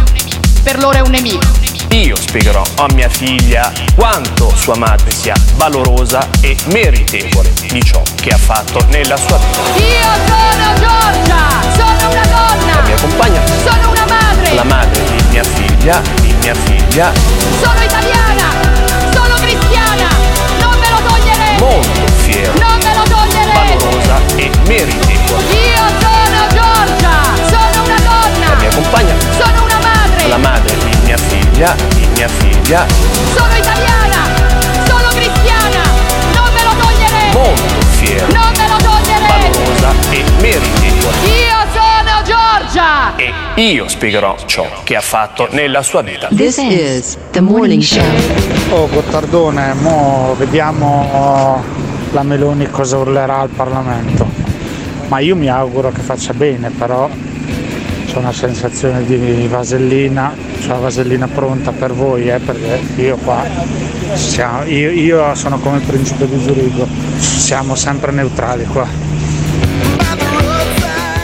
Io spiegherò a mia figlia quanto sua madre sia valorosa e meritevole di ciò che ha fatto nella sua vita. Io sono Giorgia, sono una donna. La mia compagna. Sono una madre. La madre di mia figlia, Sono italiana, sono cristiana, non me lo toglierete. Molto fiera. Non me lo toglierete. Valorosa e meritevole. Io sono Giorgia, sono una donna. La mia compagna. Sono una madre. La madre di mia figlia, Sono italiana, sono cristiana, non me lo toglierete. Molto fiera. Non me lo toglierete. Valorosa e meritevole. Io sono Giorgia. E io spiegherò ciò che ha fatto nella sua vita. This is the morning show. Oh, Gottardone, mo vediamo la Meloni cosa urlerà al Parlamento. Ma io mi auguro che faccia bene, però c'è una sensazione di vasellina, cioè la vasellina pronta per voi, perché io qua, io sono come il principe di Zurigo, siamo sempre neutrali qua.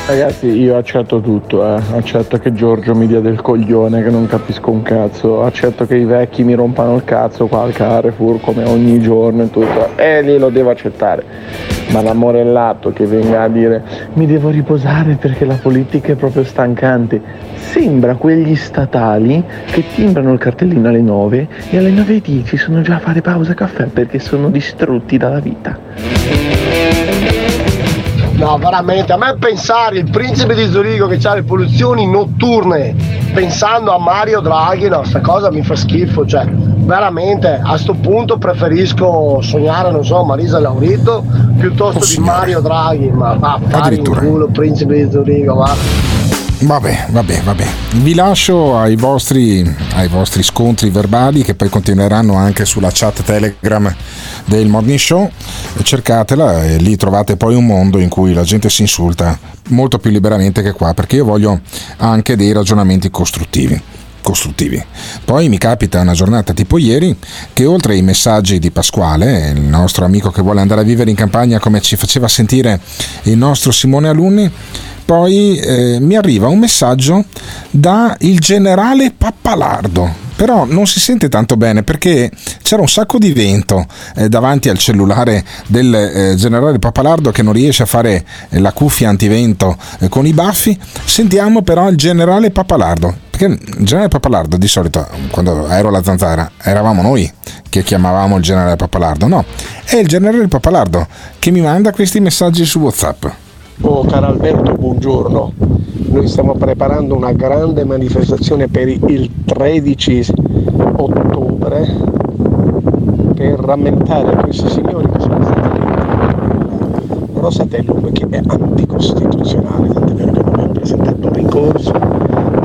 Ragazzi, io accetto tutto, accetto che Giorgio mi dia del coglione, che non capisco un cazzo, accetto che i vecchi mi rompano il cazzo qua al Carrefour come ogni giorno e tutto, lì lo devo accettare. Ma la Morellato che venga a dire mi devo riposare perché la politica è proprio stancante, sembra quegli statali che timbrano il cartellino alle 9 e alle 9:10 sono già a fare pausa caffè perché sono distrutti dalla vita. No, veramente, a me pensare il principe di Zurigo che ha le polluzioni notturne pensando a Mario Draghi, no, sta cosa mi fa schifo, cioè veramente a sto punto preferisco sognare, non so, Marisa Laurito piuttosto di Mario Draghi, ma va fare in culo principe di Zurigo, va. Vabbè. Vi lascio ai vostri scontri verbali che poi continueranno anche sulla chat Telegram del Morning Show. Cercatela e lì trovate poi un mondo in cui la gente si insulta molto più liberamente che qua, perché io voglio anche dei ragionamenti costruttivi. Poi mi capita una giornata tipo ieri che oltre ai messaggi di Pasquale, il nostro amico che vuole andare a vivere in campagna come ci faceva sentire il nostro Simone Alunni, poi mi arriva un messaggio da il generale Pappalardo. Però non si sente tanto bene perché c'era un sacco di vento davanti al cellulare del generale Pappalardo che non riesce a fare la cuffia antivento con i baffi. Sentiamo però il generale Pappalardo, perché il generale Pappalardo di solito, quando ero alla Zanzara, eravamo noi che chiamavamo il generale Pappalardo, no, è il generale Pappalardo che mi manda questi messaggi su WhatsApp. Oh, caro Alberto, buongiorno. Noi stiamo preparando una grande manifestazione per il 13 ottobre per rammentare a questi signori che sono stati Rosatellum, che è anticostituzionale, tant'è vero che abbiamo presentato un ricorso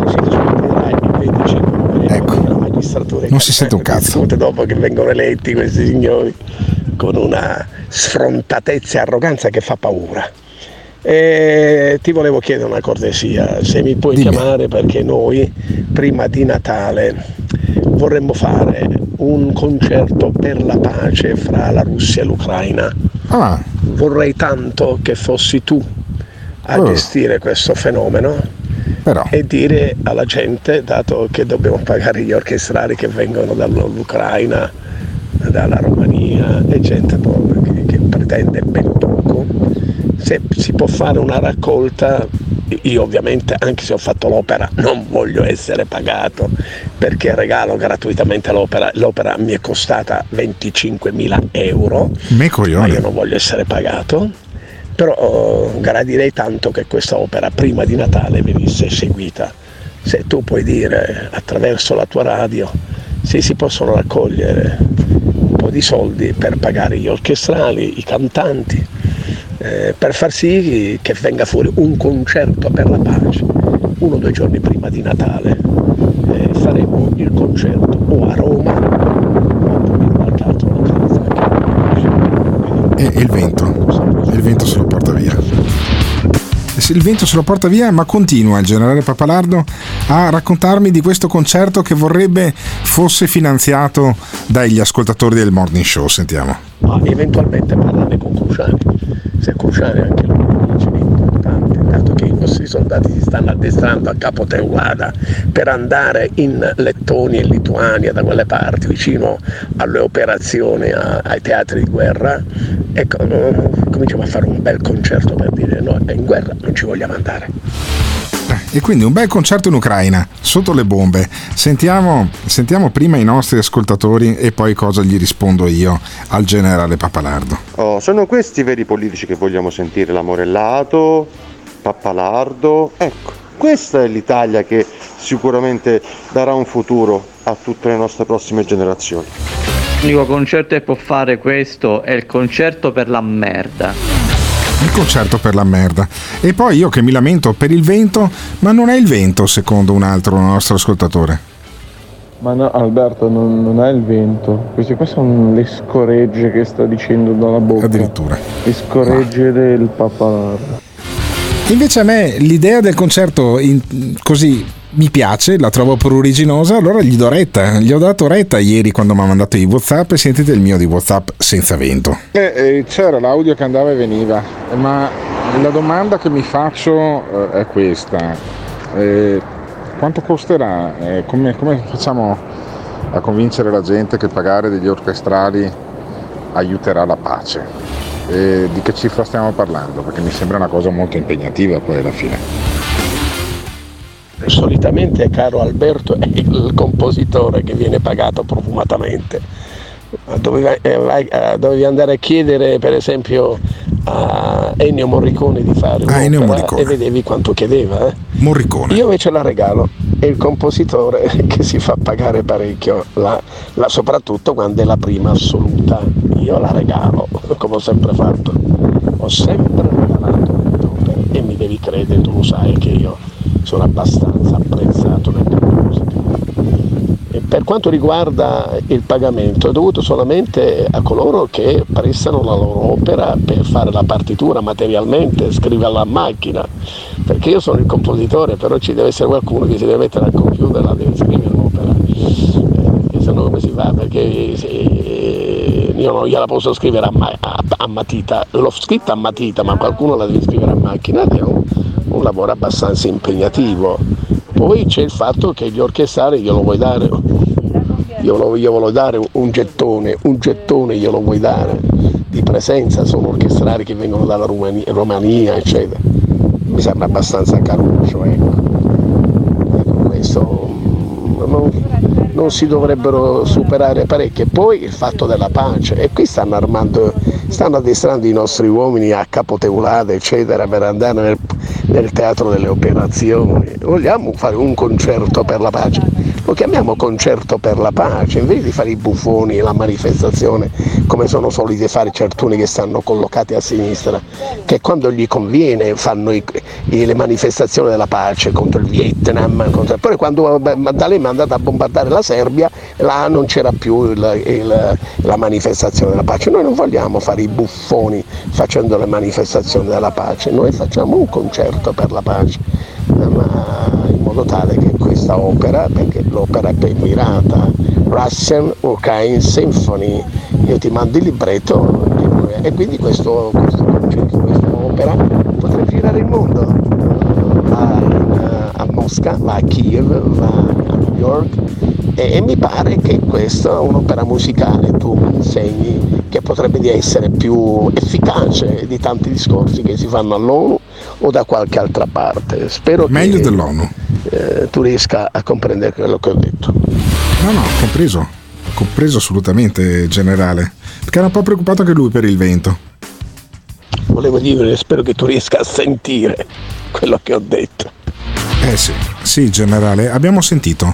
che si discuterà il 25 novembre. Ecco, la magistratura non si sente un cazzo dopo che vengono eletti questi signori con una sfrontatezza e arroganza che fa paura. E ti volevo chiedere una cortesia, se mi puoi chiamare, perché noi prima di Natale vorremmo fare un concerto per la pace fra la Russia e l'Ucraina. Vorrei tanto che fossi tu a gestire questo fenomeno, però, e dire alla gente, dato che dobbiamo pagare gli orchestrali che vengono dall'Ucraina, dalla Romania e gente che pretende ben poco, se si può fare una raccolta. Io ovviamente, anche se ho fatto l'opera, non voglio essere pagato, perché regalo gratuitamente l'opera. L'opera mi è costata 25.000 euro, ma io non voglio essere pagato. Però gradirei tanto che questa opera prima di Natale venisse eseguita. Se tu puoi dire attraverso la tua radio se si possono raccogliere un po' di soldi per pagare gli orchestrali, i cantanti, per far sì che venga fuori un concerto per la pace 1 o 2 giorni prima di Natale, faremo il concerto o a Roma o in qualche altro località. E il vento se lo porta via. Il vento se lo porta via, ma continua il generale Pappalardo a raccontarmi di questo concerto che vorrebbe fosse finanziato dagli ascoltatori del Morning Show. Sentiamo. Ma eventualmente parlare con Cruciani, se Cruciani anche lui dice che è importante, dato che i nostri soldati si stanno addestrando a Capo Teulada per andare in Lettonia e Lituania, da quelle parti, vicino alle operazioni, ai teatri di guerra. Ecco, cominciamo a fare un bel concerto per dire no, in guerra non ci vogliamo andare. E quindi un bel concerto in Ucraina, sotto le bombe. Sentiamo prima i nostri ascoltatori e poi cosa gli rispondo io al generale Pappalardo. Oh, sono questi i veri politici che vogliamo sentire, la Morellato, Pappalardo. Ecco, questa è l'Italia che sicuramente darà un futuro a tutte le nostre prossime generazioni. L'unico concerto che può fare questo è il concerto per la merda. Il concerto per la merda. E poi io che mi lamento per il vento, ma non è il vento, secondo un altro nostro ascoltatore. Ma no, Alberto, non è il vento. Queste qua sono le scoregge che sta dicendo dalla bocca. Addirittura. Le scoregge del Pappalardo. Invece a me l'idea del concerto così mi piace, la trovo pruriginosa, allora gli ho dato retta ieri quando mi ha mandato i WhatsApp. E sentite il mio di WhatsApp senza vento. C'era l'audio che andava e veniva, ma la domanda che mi faccio è questa: quanto costerà? Come facciamo a convincere la gente che pagare degli orchestrali aiuterà la pace? Di che cifra stiamo parlando? Perché mi sembra una cosa molto impegnativa poi alla fine. Solitamente, caro Alberto, è il compositore che viene pagato profumatamente. Dovevi andare a chiedere per esempio a Ennio Morricone di fare un'opera e vedevi quanto chiedeva, Morricone. Io invece la regalo, è il compositore che si fa pagare parecchio, soprattutto quando è la prima assoluta. Io la regalo, come ho sempre fatto, ho sempre regalato l'opera, e mi devi credere, tu lo sai che io sono abbastanza apprezzato nel compositore. E per quanto riguarda il pagamento, è dovuto solamente a coloro che prestano la loro opera per fare la partitura materialmente, scriverla a macchina, perché io sono il compositore, però ci deve essere qualcuno che si deve mettere al computer e la deve scrivere l'opera, e se no come si fa? Perché io non gliela posso scrivere a matita, l'ho scritta a matita, ma qualcuno la deve scrivere a macchina. Un lavoro abbastanza impegnativo. Poi c'è il fatto che gli orchestrali glielo vuoi dare un gettone glielo vuoi dare di presenza. Sono orchestrali che vengono dalla Romania eccetera, mi sembra abbastanza caruccio, ecco. Questo non si dovrebbero superare parecchie. Poi il fatto della pace, e qui stanno addestrando i nostri uomini a Capo Teulada eccetera per andare nel teatro delle operazioni. Vogliamo fare un concerto per la pace, lo chiamiamo concerto per la pace, invece di fare i buffoni e la manifestazione come sono soliti fare certuni che stanno collocati a sinistra, che quando gli conviene fanno le manifestazioni della pace contro il Vietnam, poi quando da lei mi è andata a bombardare la Serbia, là non c'era più la manifestazione della pace. Noi non vogliamo fare i buffoni facendo le manifestazioni della pace, noi facciamo un concerto per la pace, ma in modo tale che questa opera, perché l'opera è ben mirata, Russian Ukraine Symphony, io ti mando il libretto e quindi questo concerto, questa opera potrebbe girare il mondo, a Mosca, va a Kiev, va a New York, e mi pare che questa, un'opera musicale, tu mi insegni che potrebbe essere più efficace di tanti discorsi che si fanno all'ONU o da qualche altra parte. Spero meglio che dell'ONU. Tu riesca a comprendere quello che ho detto. No, compreso assolutamente, generale, perché era un po' preoccupato anche lui per il vento. Volevo dire, spero che tu riesca a sentire quello che ho detto. Sì, generale, abbiamo sentito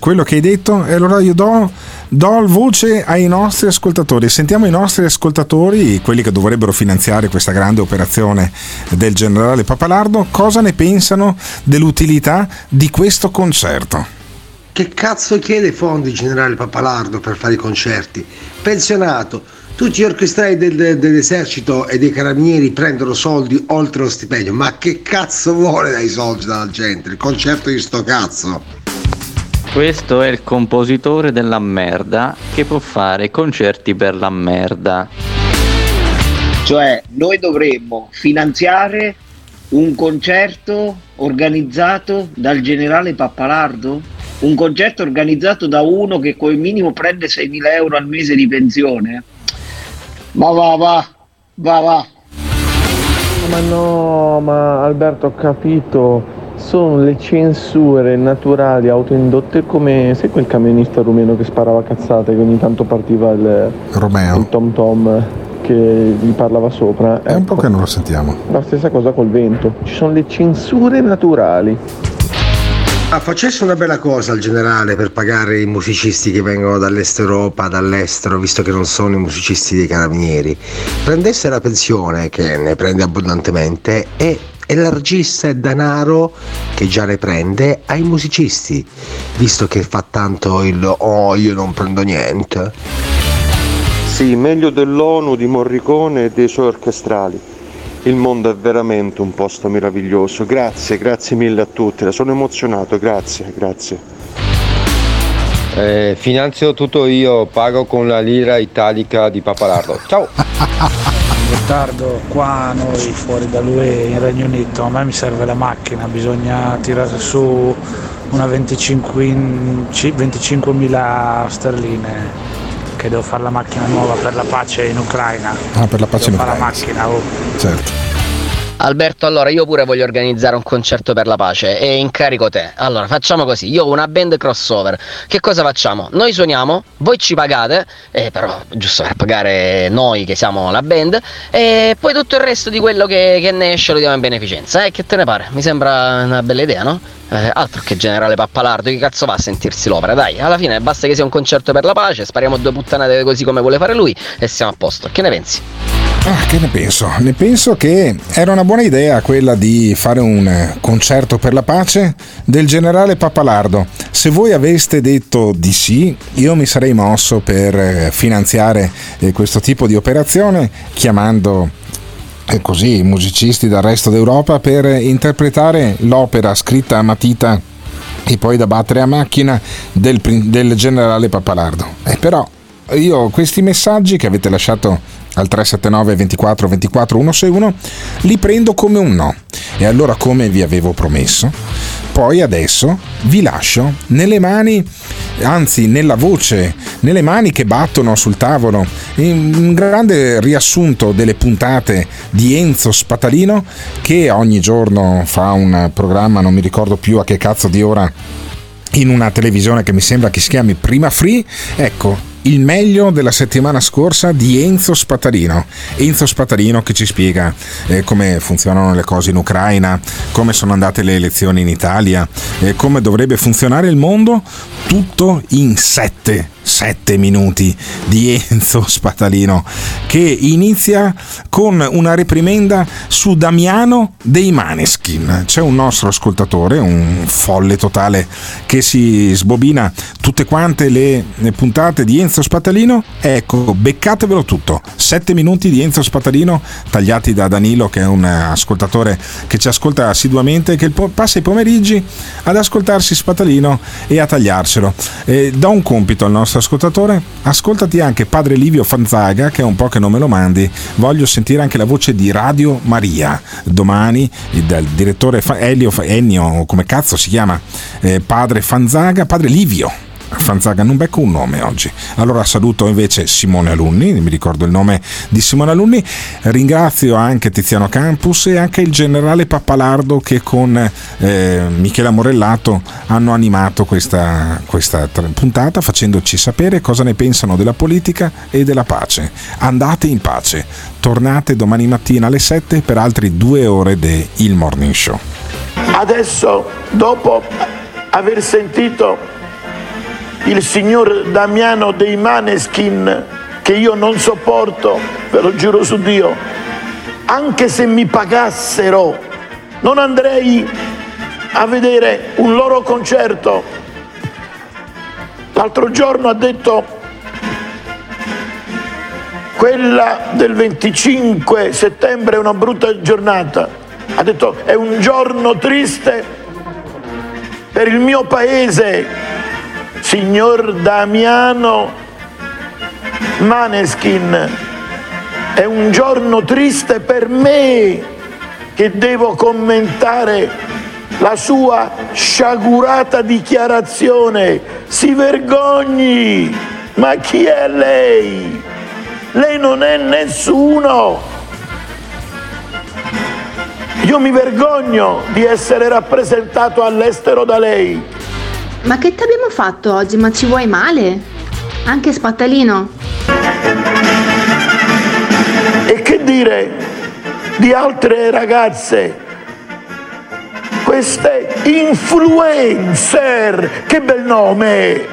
quello che hai detto, e allora io do voce ai nostri ascoltatori. Sentiamo i nostri ascoltatori, quelli che dovrebbero finanziare questa grande operazione del generale Pappalardo, cosa ne pensano dell'utilità di questo concerto. Che cazzo chiede fondi il generale Pappalardo per fare i concerti? Pensionato, tutti gli orchestrai dell'esercito e dei carabinieri prendono soldi oltre lo stipendio. Ma che cazzo vuole dai soldi dalla gente? Il concerto di sto cazzo. Questo è il compositore della merda che può fare concerti per la merda. Cioè, noi dovremmo finanziare un concerto organizzato dal generale Pappalardo? Un concerto organizzato da uno che col minimo prende 6.000 euro al mese di pensione? Ma va. Ma Alberto, ho capito, sono le censure naturali autoindotte, come sei quel camionista rumeno che sparava cazzate, che ogni tanto partiva il tom tom che gli parlava sopra. È un po' che non lo sentiamo. La stessa cosa col vento, ci sono le censure naturali. Facesse una bella cosa al generale per pagare i musicisti che vengono dall'estero, visto che non sono i musicisti dei carabinieri. Prendesse la pensione, che ne prende abbondantemente, e elargisse il denaro che già ne prende ai musicisti, visto che fa tanto io non prendo niente. Sì, meglio dell'ONU, di Morricone e dei suoi orchestrali. Il mondo è veramente un posto meraviglioso. Grazie mille a tutti. Sono emozionato, grazie. Finanzio tutto io, pago con la lira italica di Pappalardo. Ciao. Gottardo, qua noi fuori da lui in Regno Unito, a me mi serve la macchina, bisogna tirare su una 25.000 sterline. Che devo fare la macchina nuova per la pace in Ucraina. Per la pace devo in Ucraina. Fare la macchina, Certo. Alberto, allora io pure voglio organizzare un concerto per la pace e incarico te. Allora facciamo così, io ho una band crossover. Che cosa facciamo? Noi suoniamo, voi ci pagate, però giusto per pagare noi che siamo la band, e poi tutto il resto di quello che ne esce lo diamo in beneficenza. Che te ne pare? Mi sembra una bella idea, no? Altro che generale Pappalardo, che cazzo va a sentirsi l'opera, dai, alla fine basta che sia un concerto per la pace, spariamo due puttanate così come vuole fare lui e siamo a posto. Che ne pensi? Che ne penso? Ne penso che era una buona idea quella di fare un concerto per la pace del generale Pappalardo. Se voi aveste detto di sì, io mi sarei mosso per finanziare questo tipo di operazione, chiamando così i musicisti dal resto d'Europa per interpretare l'opera scritta a matita e poi da battere a macchina del generale Pappalardo. Però io questi messaggi che avete lasciato al 379 24 24 161 li prendo come un no, e allora, come vi avevo promesso, poi adesso vi lascio nelle mani, anzi nella voce, nelle mani che battono sul tavolo, un grande riassunto delle puntate di Enzo Spatalino, che ogni giorno fa un programma, non mi ricordo più a che cazzo di ora, in una televisione che mi sembra che si chiami Prima Free. Ecco, il meglio della settimana scorsa di Enzo Spatalino, che ci spiega come funzionano le cose in Ucraina, come sono andate le elezioni in Italia, come dovrebbe funzionare il mondo, tutto in 7 minuti di Enzo Spatalino, che inizia con una reprimenda su Damiano dei Maneskin. C'è un nostro ascoltatore, un folle totale, che si sbobina tutte quante le puntate di Enzo Spatalino. Ecco, beccatevelo tutto, 7 minuti di Enzo Spatalino tagliati da Danilo, che è un ascoltatore che ci ascolta assiduamente, che passa i pomeriggi ad ascoltarsi Spatalino e a tagliarcelo. Do un compito al nostro ascoltatore: ascoltati anche Padre Livio Fanzaga, che è un po' che non me lo mandi, voglio sentire anche la voce di Radio Maria domani, dal direttore Ennio, come cazzo si chiama, Padre Livio Fanzaga, non becco un nome oggi. Allora saluto invece Simone Alunni, mi ricordo il nome di Simone Alunni, ringrazio anche Tiziano Campus e anche il generale Pappalardo che con Michela Morellato hanno animato questa puntata facendoci sapere cosa ne pensano della politica e della pace. Andate in pace, tornate domani mattina alle 7 per altri 2 ore di Il Morning Show. Adesso, dopo aver sentito il signor Damiano dei Maneskin, che io non sopporto, ve lo giuro su Dio, anche se mi pagassero non andrei a vedere un loro concerto. L'altro giorno ha detto: quella del 25 settembre è una brutta giornata, ha detto è un giorno triste per il mio paese. Signor Damiano Maneskin, è un giorno triste per me che devo commentare la sua sciagurata dichiarazione. Si vergogni, ma chi è lei? Lei non è nessuno. Io mi vergogno di essere rappresentato all'estero da lei. Ma che ti abbiamo fatto oggi? Ma ci vuoi male? Anche Spatalino? E che dire di altre ragazze? Queste influencer! Che bel nome!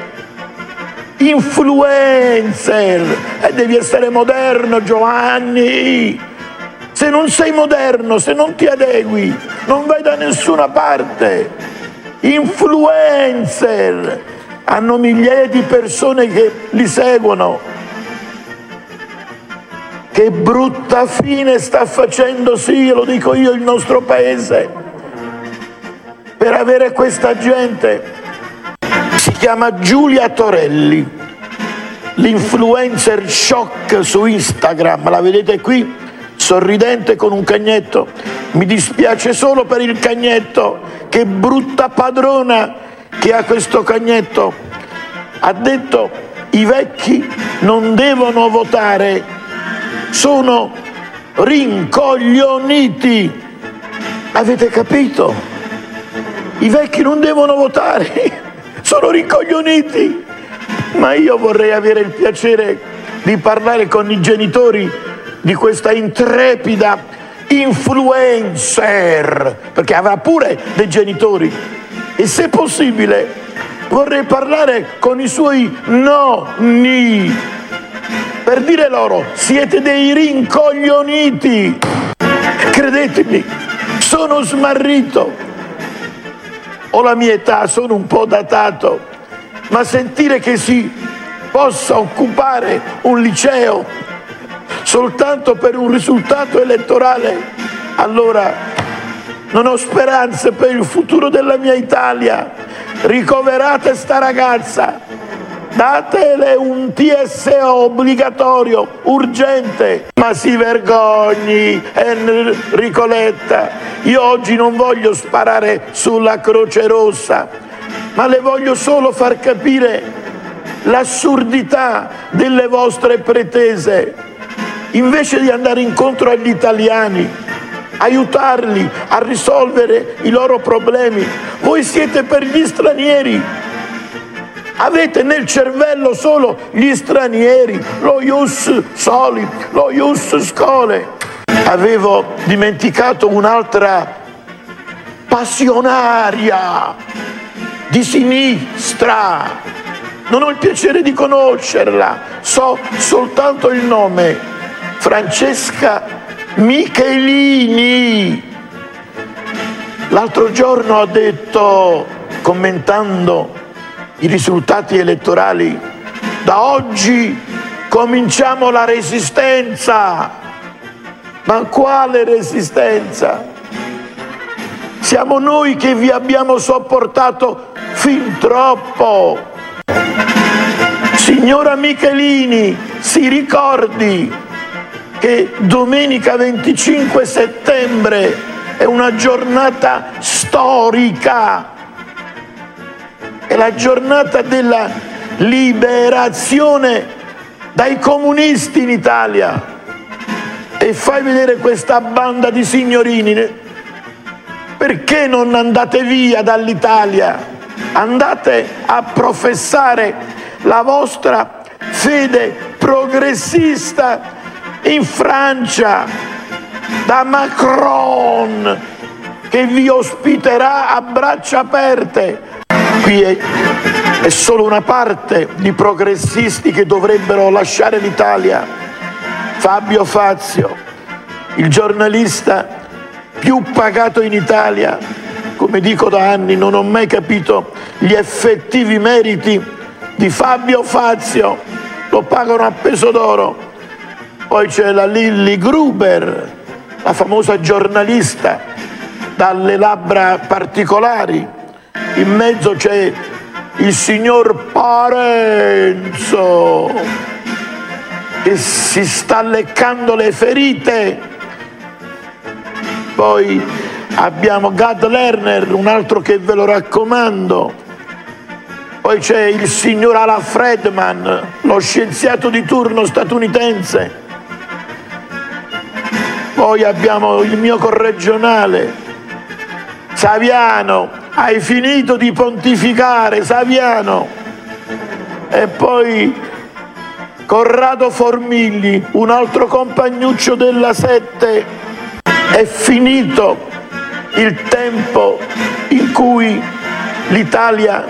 Influencer! E devi essere moderno, Giovanni! Se non sei moderno, se non ti adegui, non vai da nessuna parte! Influencer, hanno migliaia di persone che li seguono. Che brutta fine sta facendo, sì, lo dico io, il nostro paese per avere questa gente. Si chiama Giulia Torelli, l'influencer shock su Instagram, la vedete qui, sorridente con un cagnetto. Mi dispiace solo per il cagnetto. Che brutta padrona che ha questo cagnetto. Ha detto: i vecchi non devono votare, sono rincoglioniti. Avete capito? I vecchi non devono votare, sono rincoglioniti. Ma io vorrei avere il piacere di parlare con i genitori di questa intrepida influencer, perché avrà pure dei genitori, e se possibile vorrei parlare con i suoi nonni per dire loro: siete dei rincoglioniti. Credetemi, sono smarrito, ho la mia età, sono un po' datato, ma sentire che si possa occupare un liceo soltanto per un risultato elettorale, allora non ho speranze per il futuro della mia Italia. Ricoverate sta ragazza, datele un TSO obbligatorio, urgente, ma si vergogni. Ricoletta, io oggi non voglio sparare sulla Croce Rossa, ma le voglio solo far capire l'assurdità delle vostre pretese. Invece di andare incontro agli italiani, aiutarli a risolvere i loro problemi, voi siete per gli stranieri. Avete nel cervello solo gli stranieri, lo ius soli, lo ius scholae. Avevo dimenticato un'altra passionaria di sinistra. Non ho il piacere di conoscerla, so soltanto il nome. Francesca Michelini l'altro giorno ha detto, commentando i risultati elettorali: da oggi cominciamo la resistenza. Ma quale resistenza? Siamo noi che vi abbiamo sopportato fin troppo. Signora Michelini, si ricordi che domenica 25 settembre è una giornata storica, è la giornata della liberazione dai comunisti in Italia, e fai vedere questa banda di signorini. Perché non andate via dall'Italia? Andate a professare la vostra fede progressista in Francia, da Macron, che vi ospiterà a braccia aperte. Qui è solo una parte di progressisti che dovrebbero lasciare l'Italia. Fabio Fazio, il giornalista più pagato in Italia, come dico da anni, non ho mai capito gli effettivi meriti di Fabio Fazio, lo pagano a peso d'oro. Poi c'è la Lilli Gruber, la famosa giornalista dalle labbra particolari, in mezzo c'è il signor Parenzo che si sta leccando le ferite. Poi abbiamo Gad Lerner, un altro che ve lo raccomando. Poi c'è il signor Alan Friedman, lo scienziato di turno statunitense. Poi abbiamo il mio corregionale, Saviano. Hai finito di pontificare, Saviano. E poi Corrado Formigli, un altro compagnuccio della Sette. È finito il tempo in cui l'Italia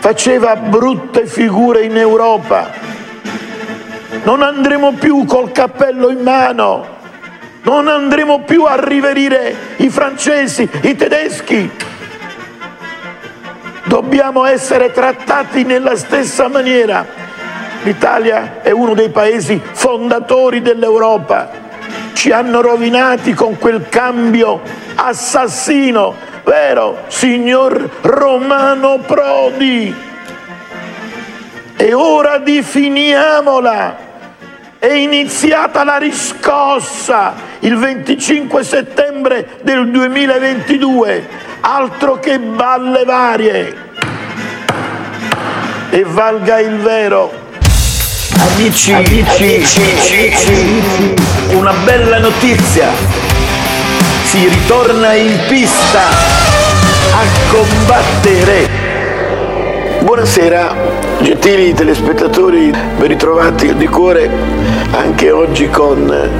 faceva brutte figure in Europa. Non andremo più col cappello in mano, non andremo più a riverire i francesi, i tedeschi. Dobbiamo essere trattati nella stessa maniera. L'Italia è uno dei paesi fondatori dell'Europa. Ci hanno rovinati con quel cambio assassino, vero, signor Romano Prodi? E ora definiamola. È iniziata la riscossa il 25 settembre del 2022, altro che balle varie. E valga il vero. Amici, una bella notizia, si ritorna in pista a combattere. Buonasera, gentili telespettatori, ben ritrovati di cuore anche oggi con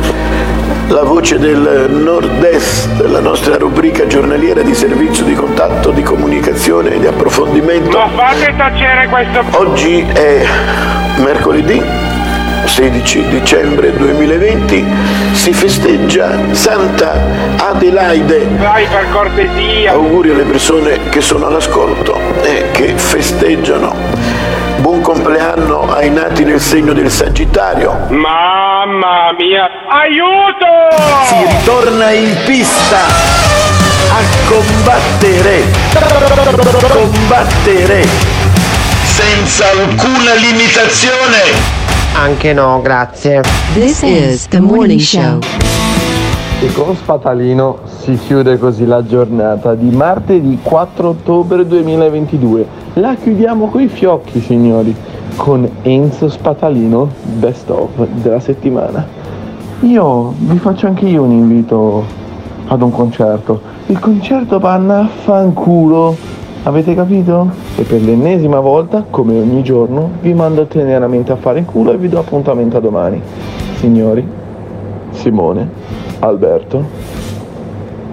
la voce del Nord-Est, la nostra rubrica giornaliera di servizio, di contatto, di comunicazione e di approfondimento. Non fate tacere questo. Oggi è mercoledì 16 dicembre 2020, si festeggia Santa Adelaide. Vai, per cortesia. Auguri alle persone che sono all'ascolto e che festeggiano. Buon compleanno ai nati nel segno del Sagittario. Mamma mia, aiuto! Si ritorna in pista a combattere. Senza alcuna limitazione. Anche no, grazie. This is the morning show. E con Spatalino si chiude così la giornata di martedì 4 ottobre 2022. La chiudiamo coi fiocchi, signori, con Enzo Spatalino, best of della settimana. Io vi faccio anche io un invito ad un concerto. Il concerto va a fanculo. Avete capito? E per l'ennesima volta, come ogni giorno, vi mando teneramente a fare in culo e vi do appuntamento a domani. Signori, Simone, Alberto,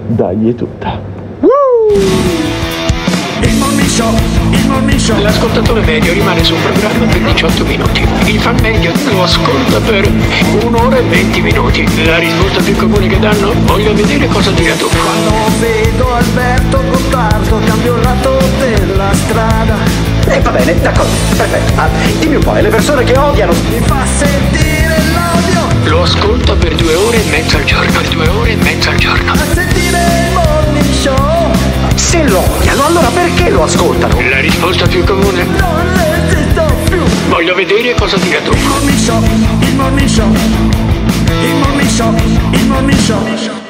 dagli tutta. Il morning show. L'ascoltatore medio rimane su un programma per 18 minuti. Il fan medio lo ascolta per 1 ora e 20 minuti. La risposta più comune che danno? Voglio vedere cosa dirà tu. Quando vedo Alberto Gottardo cambio il lato della strada. E va bene, d'accordo, perfetto. Ah, dimmi un po', le persone che odiano mi fa sentire l'odio. Lo ascolta per 2 ore e mezza al giorno. A sentire il morning show. Se lo odiano, allora perché lo ascoltano? La risposta più comune? Non esisto più. Voglio vedere cosa dirà tu. Il morning show.